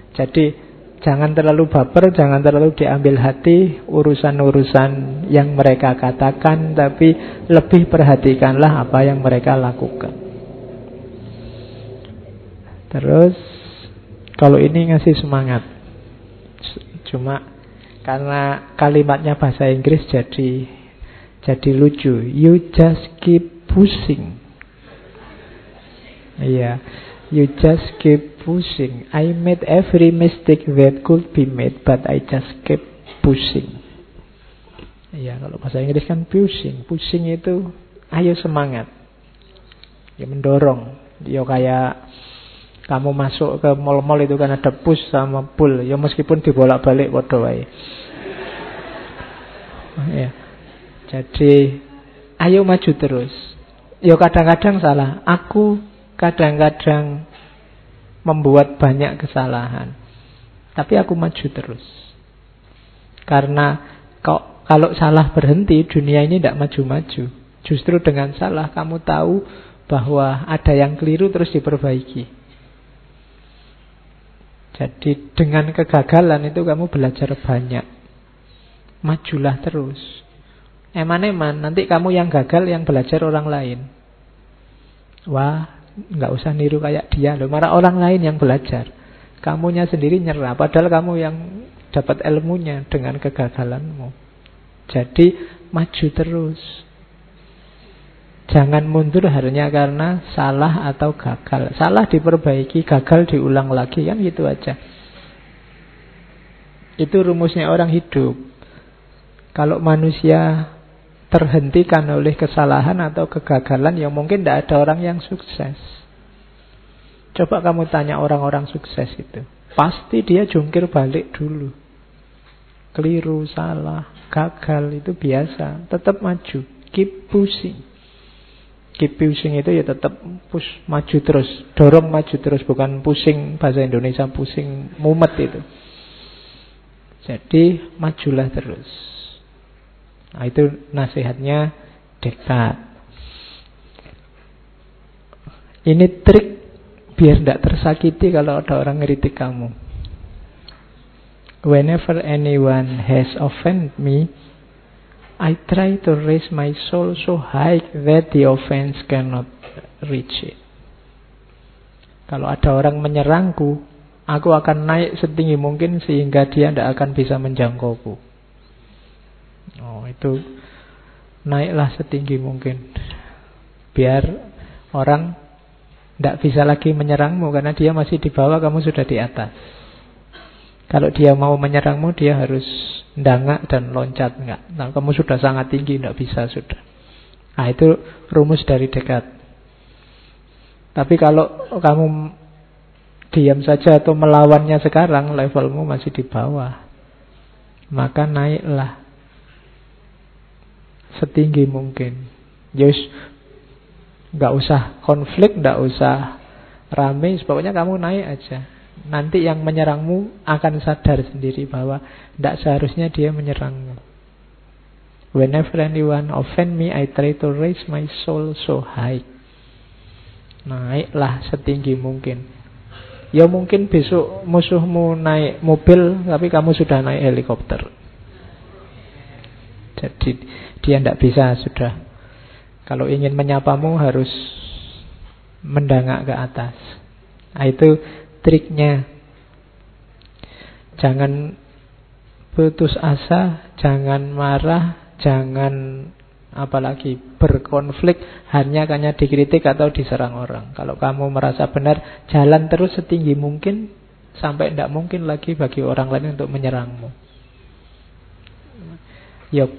Jadi jangan terlalu baper, jangan terlalu diambil hati urusan-urusan yang mereka katakan, tapi lebih perhatikanlah apa yang mereka lakukan. Terus kalau ini ngasih semangat. Cuma karena kalimatnya bahasa Inggris jadi lucu. You just keep pushing. Iya, yeah. You just keep pushing. I made every mistake that could be made, but I just keep pushing. Iya, yeah, kalau bahasa Inggris kan pushing. Pushing itu ayo semangat. Ya mendorong. Ya kayak kamu masuk ke mal-mal itu kan ada push sama pull. Ya meskipun dibolak-balik padha wae. Ya. Jadi ayo maju terus. Ya kadang-kadang salah. Aku kadang-kadang membuat banyak kesalahan. Tapi aku maju terus. Karena kalau salah berhenti, dunia ini tidak maju-maju. Justru dengan salah kamu tahu bahwa ada yang keliru terus diperbaiki. Jadi dengan kegagalan itu kamu belajar banyak. Majulah terus. Eman-eman, nanti kamu yang gagal yang belajar orang lain. Wah, gak usah niru kayak dia loh. Malah orang lain yang belajar. Kamunya sendiri nyerah. Padahal kamu yang dapat ilmunya dengan kegagalanmu. Jadi maju terus. Jangan mundur hanya karena salah atau gagal. Salah diperbaiki, gagal diulang lagi. Kan gitu aja. Itu rumusnya orang hidup. Kalau manusia terhentikan oleh kesalahan atau kegagalan, ya mungkin tidak ada orang yang sukses. Coba kamu tanya orang-orang sukses itu. Pasti dia jungkir balik dulu. Keliru, salah, gagal itu biasa. Tetap maju. Keep pushing. Keep pushing itu ya tetap push, maju terus, dorong maju terus, bukan pusing, bahasa Indonesia pusing, mumet itu. Jadi majulah terus. Nah, itu nasihatnya Descartes. Ini trik biar tidak tersakiti kalau ada orang ngeritik kamu. Whenever anyone has offended me, I try to raise my soul so high that the offense cannot reach it. Kalau ada orang menyerangku, aku akan naik setinggi mungkin sehingga dia tidak akan bisa menjangkauku. Oh, itu naiklah setinggi mungkin. Biar orang tidak bisa lagi menyerangmu karena dia masih di bawah, kamu sudah di atas. Kalau dia mau menyerangmu, dia harus ndangak dan loncat. Enggak, nah, kamu sudah sangat tinggi, enggak bisa sudah. Nah, itu rumus dari Descartes. Tapi kalau kamu diam saja atau melawannya sekarang, levelmu masih di bawah. Maka naiklah setinggi mungkin. Yes, enggak usah konflik, enggak usah rame, pokoknya kamu naik aja. Nanti yang menyerangmu akan sadar sendiri bahwa tidak seharusnya dia menyerangmu. Whenever anyone offend me, I try to raise my soul so high. Naiklah setinggi mungkin. Ya mungkin besok musuhmu naik mobil, tapi kamu sudah naik helikopter. Jadi dia tidak bisa sudah. Kalau ingin menyapamu harus mendangak ke atas. Nah, itu triknya. Jangan putus asa, jangan marah, jangan apalagi berkonflik hanya dikritik atau diserang orang. Kalau kamu merasa benar, jalan terus setinggi mungkin sampai tidak mungkin lagi bagi orang lain untuk menyerangmu. Yuk,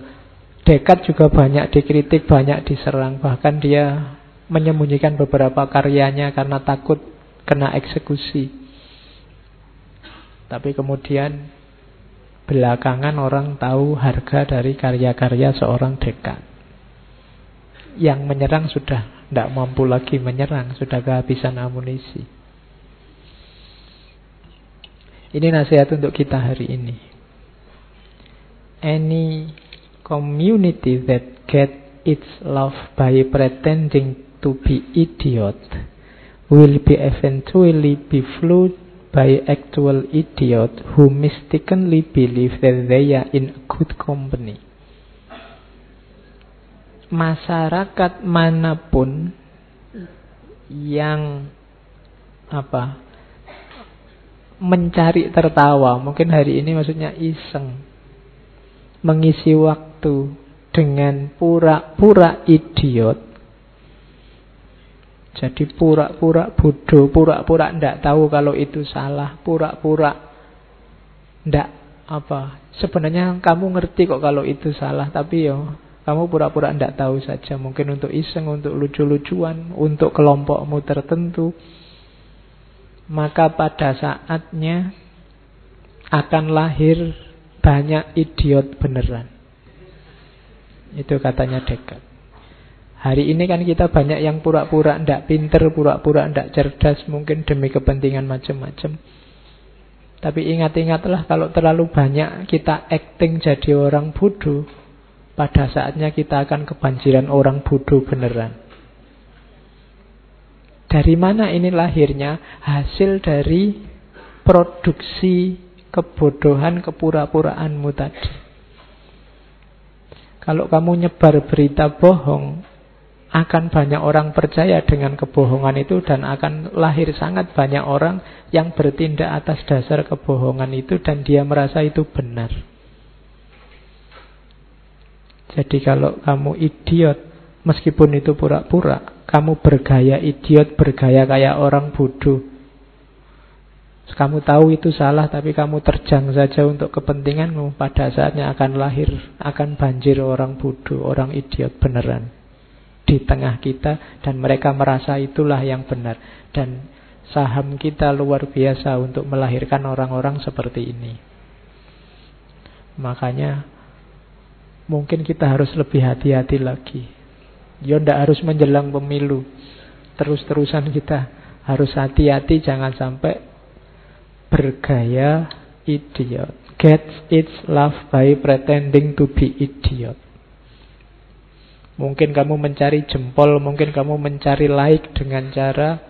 Descartes juga banyak dikritik, banyak diserang, bahkan dia menyembunyikan beberapa karyanya karena takut kena eksekusi. Tapi kemudian belakangan orang tahu harga dari karya-karya seorang Descartes. Yang menyerang sudah tidak mampu lagi menyerang, sudah kehabisan amunisi. Ini nasihat untuk kita hari ini. Any community that gets its love by pretending to be idiot will be eventually befooled by actual idiots who mistakenly believe that they are in good company. Masyarakat manapun yang mencari tertawa, mungkin hari ini maksudnya iseng, mengisi waktu dengan pura-pura idiot. Jadi pura-pura bodoh, pura-pura tidak tahu kalau itu salah, pura-pura tidak sebenarnya kamu ngerti kok kalau itu salah, tapi yo kamu pura-pura tidak tahu saja. Mungkin untuk iseng, untuk lucu-lucuan, untuk kelompokmu tertentu. Maka pada saatnya akan lahir banyak idiot beneran. Itu katanya Descartes. Hari ini kan kita banyak yang pura-pura ndak pinter, pura-pura ndak cerdas, mungkin demi kepentingan macam-macam. Tapi ingat-ingatlah, kalau terlalu banyak kita acting jadi orang bodoh, pada saatnya kita akan kebanjiran orang bodoh beneran. Dari mana ini lahirnya? Hasil dari produksi kebodohan, kepura-puraanmu tadi. Kalau kamu nyebar berita bohong, akan banyak orang percaya dengan kebohongan itu dan akan lahir sangat banyak orang yang bertindak atas dasar kebohongan itu dan dia merasa itu benar. Jadi kalau kamu idiot, meskipun itu pura-pura, kamu bergaya idiot, bergaya kayak orang bodoh. Kamu tahu itu salah tapi kamu terjang saja untuk kepentinganmu, pada saatnya akan lahir, akan banjir orang bodoh, orang idiot beneran di tengah kita, dan mereka merasa itulah yang benar. Dan saham kita luar biasa untuk melahirkan orang-orang seperti ini. Makanya mungkin kita harus lebih hati-hati lagi. Ya ndak harus menjelang pemilu, terus-terusan kita harus hati-hati, jangan sampai bergaya idiot. Gets its love by pretending to be idiot. Mungkin kamu mencari jempol, mungkin kamu mencari like dengan cara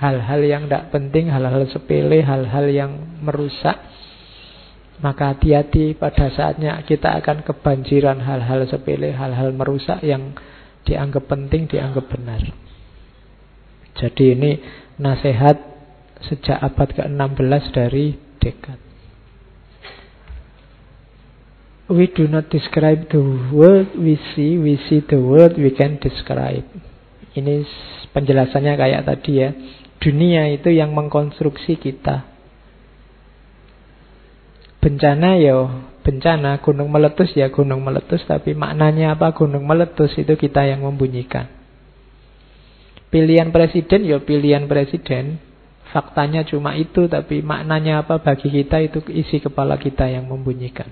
hal-hal yang tidak penting, hal-hal sepele, hal-hal yang merusak. Maka hati-hati, pada saatnya kita akan kebanjiran hal-hal sepele, hal-hal merusak yang dianggap penting, dianggap benar. Jadi ini nasihat sejak abad ke-16 dari Descartes. We do not describe the world we see the world we can describe. Ini penjelasannya kayak tadi ya. Dunia itu yang mengkonstruksi kita. Bencana ya bencana, gunung meletus ya gunung meletus. Tapi maknanya apa gunung meletus itu kita yang membunyikan. Pilihan presiden ya pilihan presiden. Faktanya cuma itu, tapi maknanya apa bagi kita itu isi kepala kita yang membunyikan.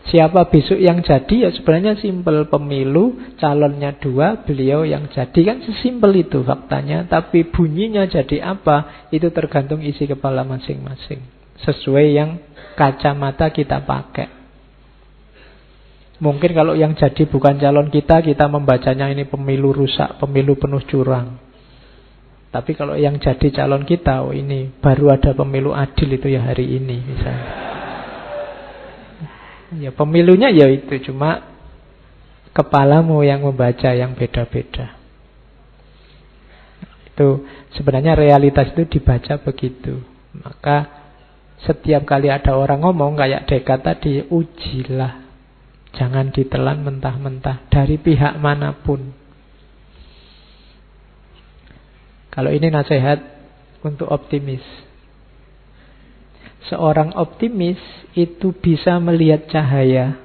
Siapa besok yang jadi ya sebenarnya simpel, pemilu calonnya dua, beliau yang jadi, kan sesimpel itu faktanya. Tapi bunyinya jadi apa itu tergantung isi kepala masing-masing, sesuai yang kacamata kita pakai. Mungkin kalau yang jadi bukan calon kita, kita membacanya ini pemilu rusak, pemilu penuh curang. Tapi kalau yang jadi calon kita, oh ini baru ada pemilu adil itu ya hari ini misalnya. Ya pemilunya ya itu, cuma kepalamu yang membaca yang beda-beda. Itu sebenarnya realitas itu dibaca begitu. Maka setiap kali ada orang ngomong kayak Descartes tadi, ujilah. Jangan ditelan mentah-mentah dari pihak manapun. Kalau ini nasihat untuk optimis. Seorang optimis itu bisa melihat cahaya,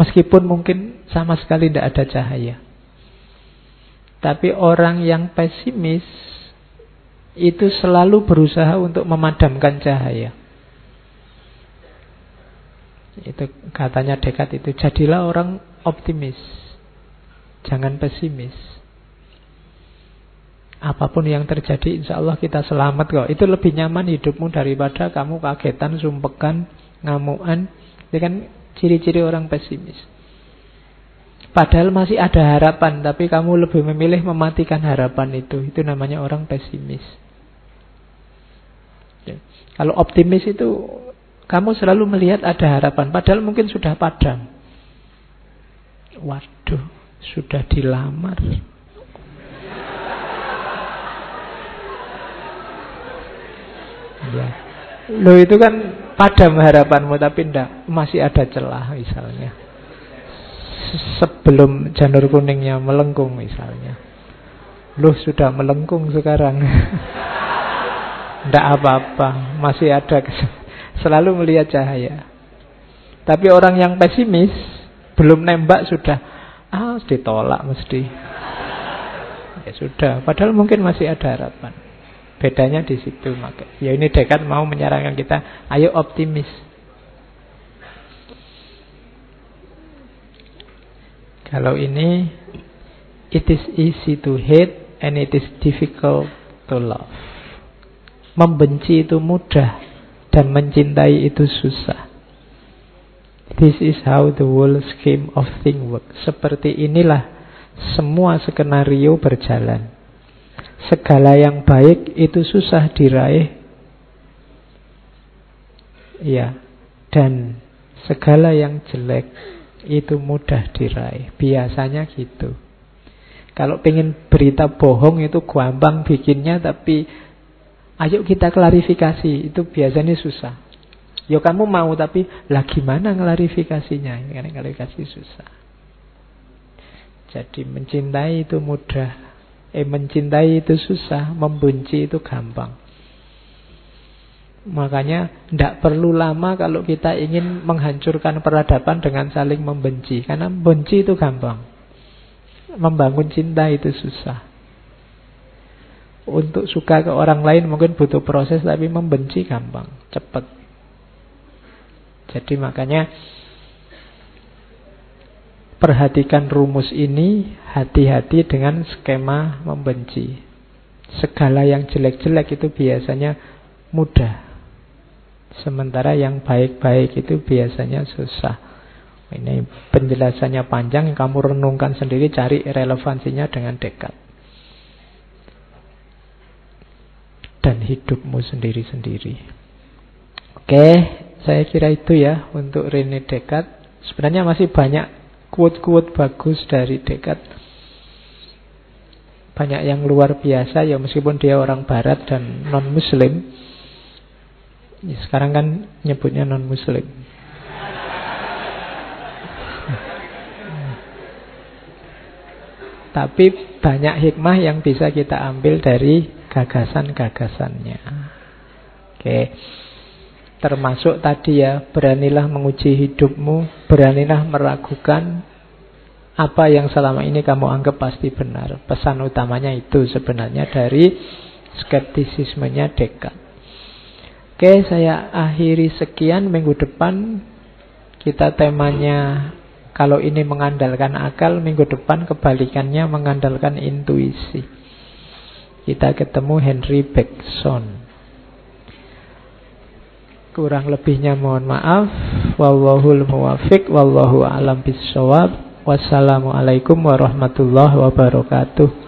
meskipun mungkin sama sekali tidak ada cahaya. Tapi orang yang pesimis itu selalu berusaha untuk memadamkan cahaya. Itu katanya Descartes itu. Jadilah orang optimis, jangan pesimis. Apapun yang terjadi, insya Allah kita selamat kok. Itu lebih nyaman hidupmu daripada kamu kagetan, sumpekan, ngamuan. Itu kan ciri-ciri orang pesimis. Padahal masih ada harapan, tapi kamu lebih memilih mematikan harapan itu. Itu namanya orang pesimis. Kalau optimis itu, kamu selalu melihat ada harapan, padahal mungkin sudah padam. Waduh, sudah dilamar. Ya. Lo itu kan padam harapanmu, tapi enggak, masih ada celah misalnya. Sebelum janur kuningnya melengkung misalnya. Lo sudah melengkung sekarang. Enggak apa-apa, masih ada selalu melihat cahaya. Tapi orang yang pesimis belum nembak sudah ditolak mesti. Ya sudah, padahal mungkin masih ada harapan. Bedanya di situ, maka ya ini Descartes mau menyarankan kita, ayo optimis. Kalau ini, it is easy to hate and it is difficult to love. Membenci itu mudah dan mencintai itu susah. This is how the world scheme of things works. Seperti inilah semua skenario berjalan. Segala yang baik itu susah diraih, ya, dan segala yang jelek itu mudah diraih. Biasanya gitu. Kalau pengen berita bohong itu gampang bikinnya, tapi ayo kita klarifikasi, itu biasanya susah. Yo kamu mau, tapi lah gimana klarifikasinya? Karena klarifikasi susah. Jadi mencintai itu mudah. Mencintai itu susah, membenci itu gampang. Makanya tidak perlu lama kalau kita ingin menghancurkan peradaban dengan saling membenci. Karena membenci itu gampang, membangun cinta itu susah. Untuk suka ke orang lain mungkin butuh proses, tapi membenci gampang, cepat. Jadi makanya perhatikan rumus ini, hati-hati dengan skema membenci. Segala yang jelek-jelek itu biasanya mudah. Sementara yang baik-baik itu biasanya susah. Ini penjelasannya panjang, kamu renungkan sendiri, cari relevansinya dengan Descartes. Dan hidupmu sendiri-sendiri. Oke, saya kira itu ya untuk René Descartes. Sebenarnya masih banyak quote-quote bagus dari Descartes. Banyak yang luar biasa ya, meskipun dia orang barat dan non-muslim. Ya, sekarang kan nyebutnya non-muslim. Tapi banyak hikmah yang bisa kita ambil dari gagasan-gagasannya. Oke. Termasuk tadi ya, beranilah menguji hidupmu, beranilah meragukan apa yang selama ini kamu anggap pasti benar. Pesan utamanya itu sebenarnya dari skeptisismenya Descartes. Oke, saya akhiri sekian. Minggu depan kita temanya, kalau ini mengandalkan akal, minggu depan kebalikannya, mengandalkan intuisi. Kita ketemu Henri Bergson. Kurang lebihnya mohon maaf. Wallahul muwafiq, wallahu a'lam bishshawab. Wassalamualaikum warahmatullahi wabarakatuh.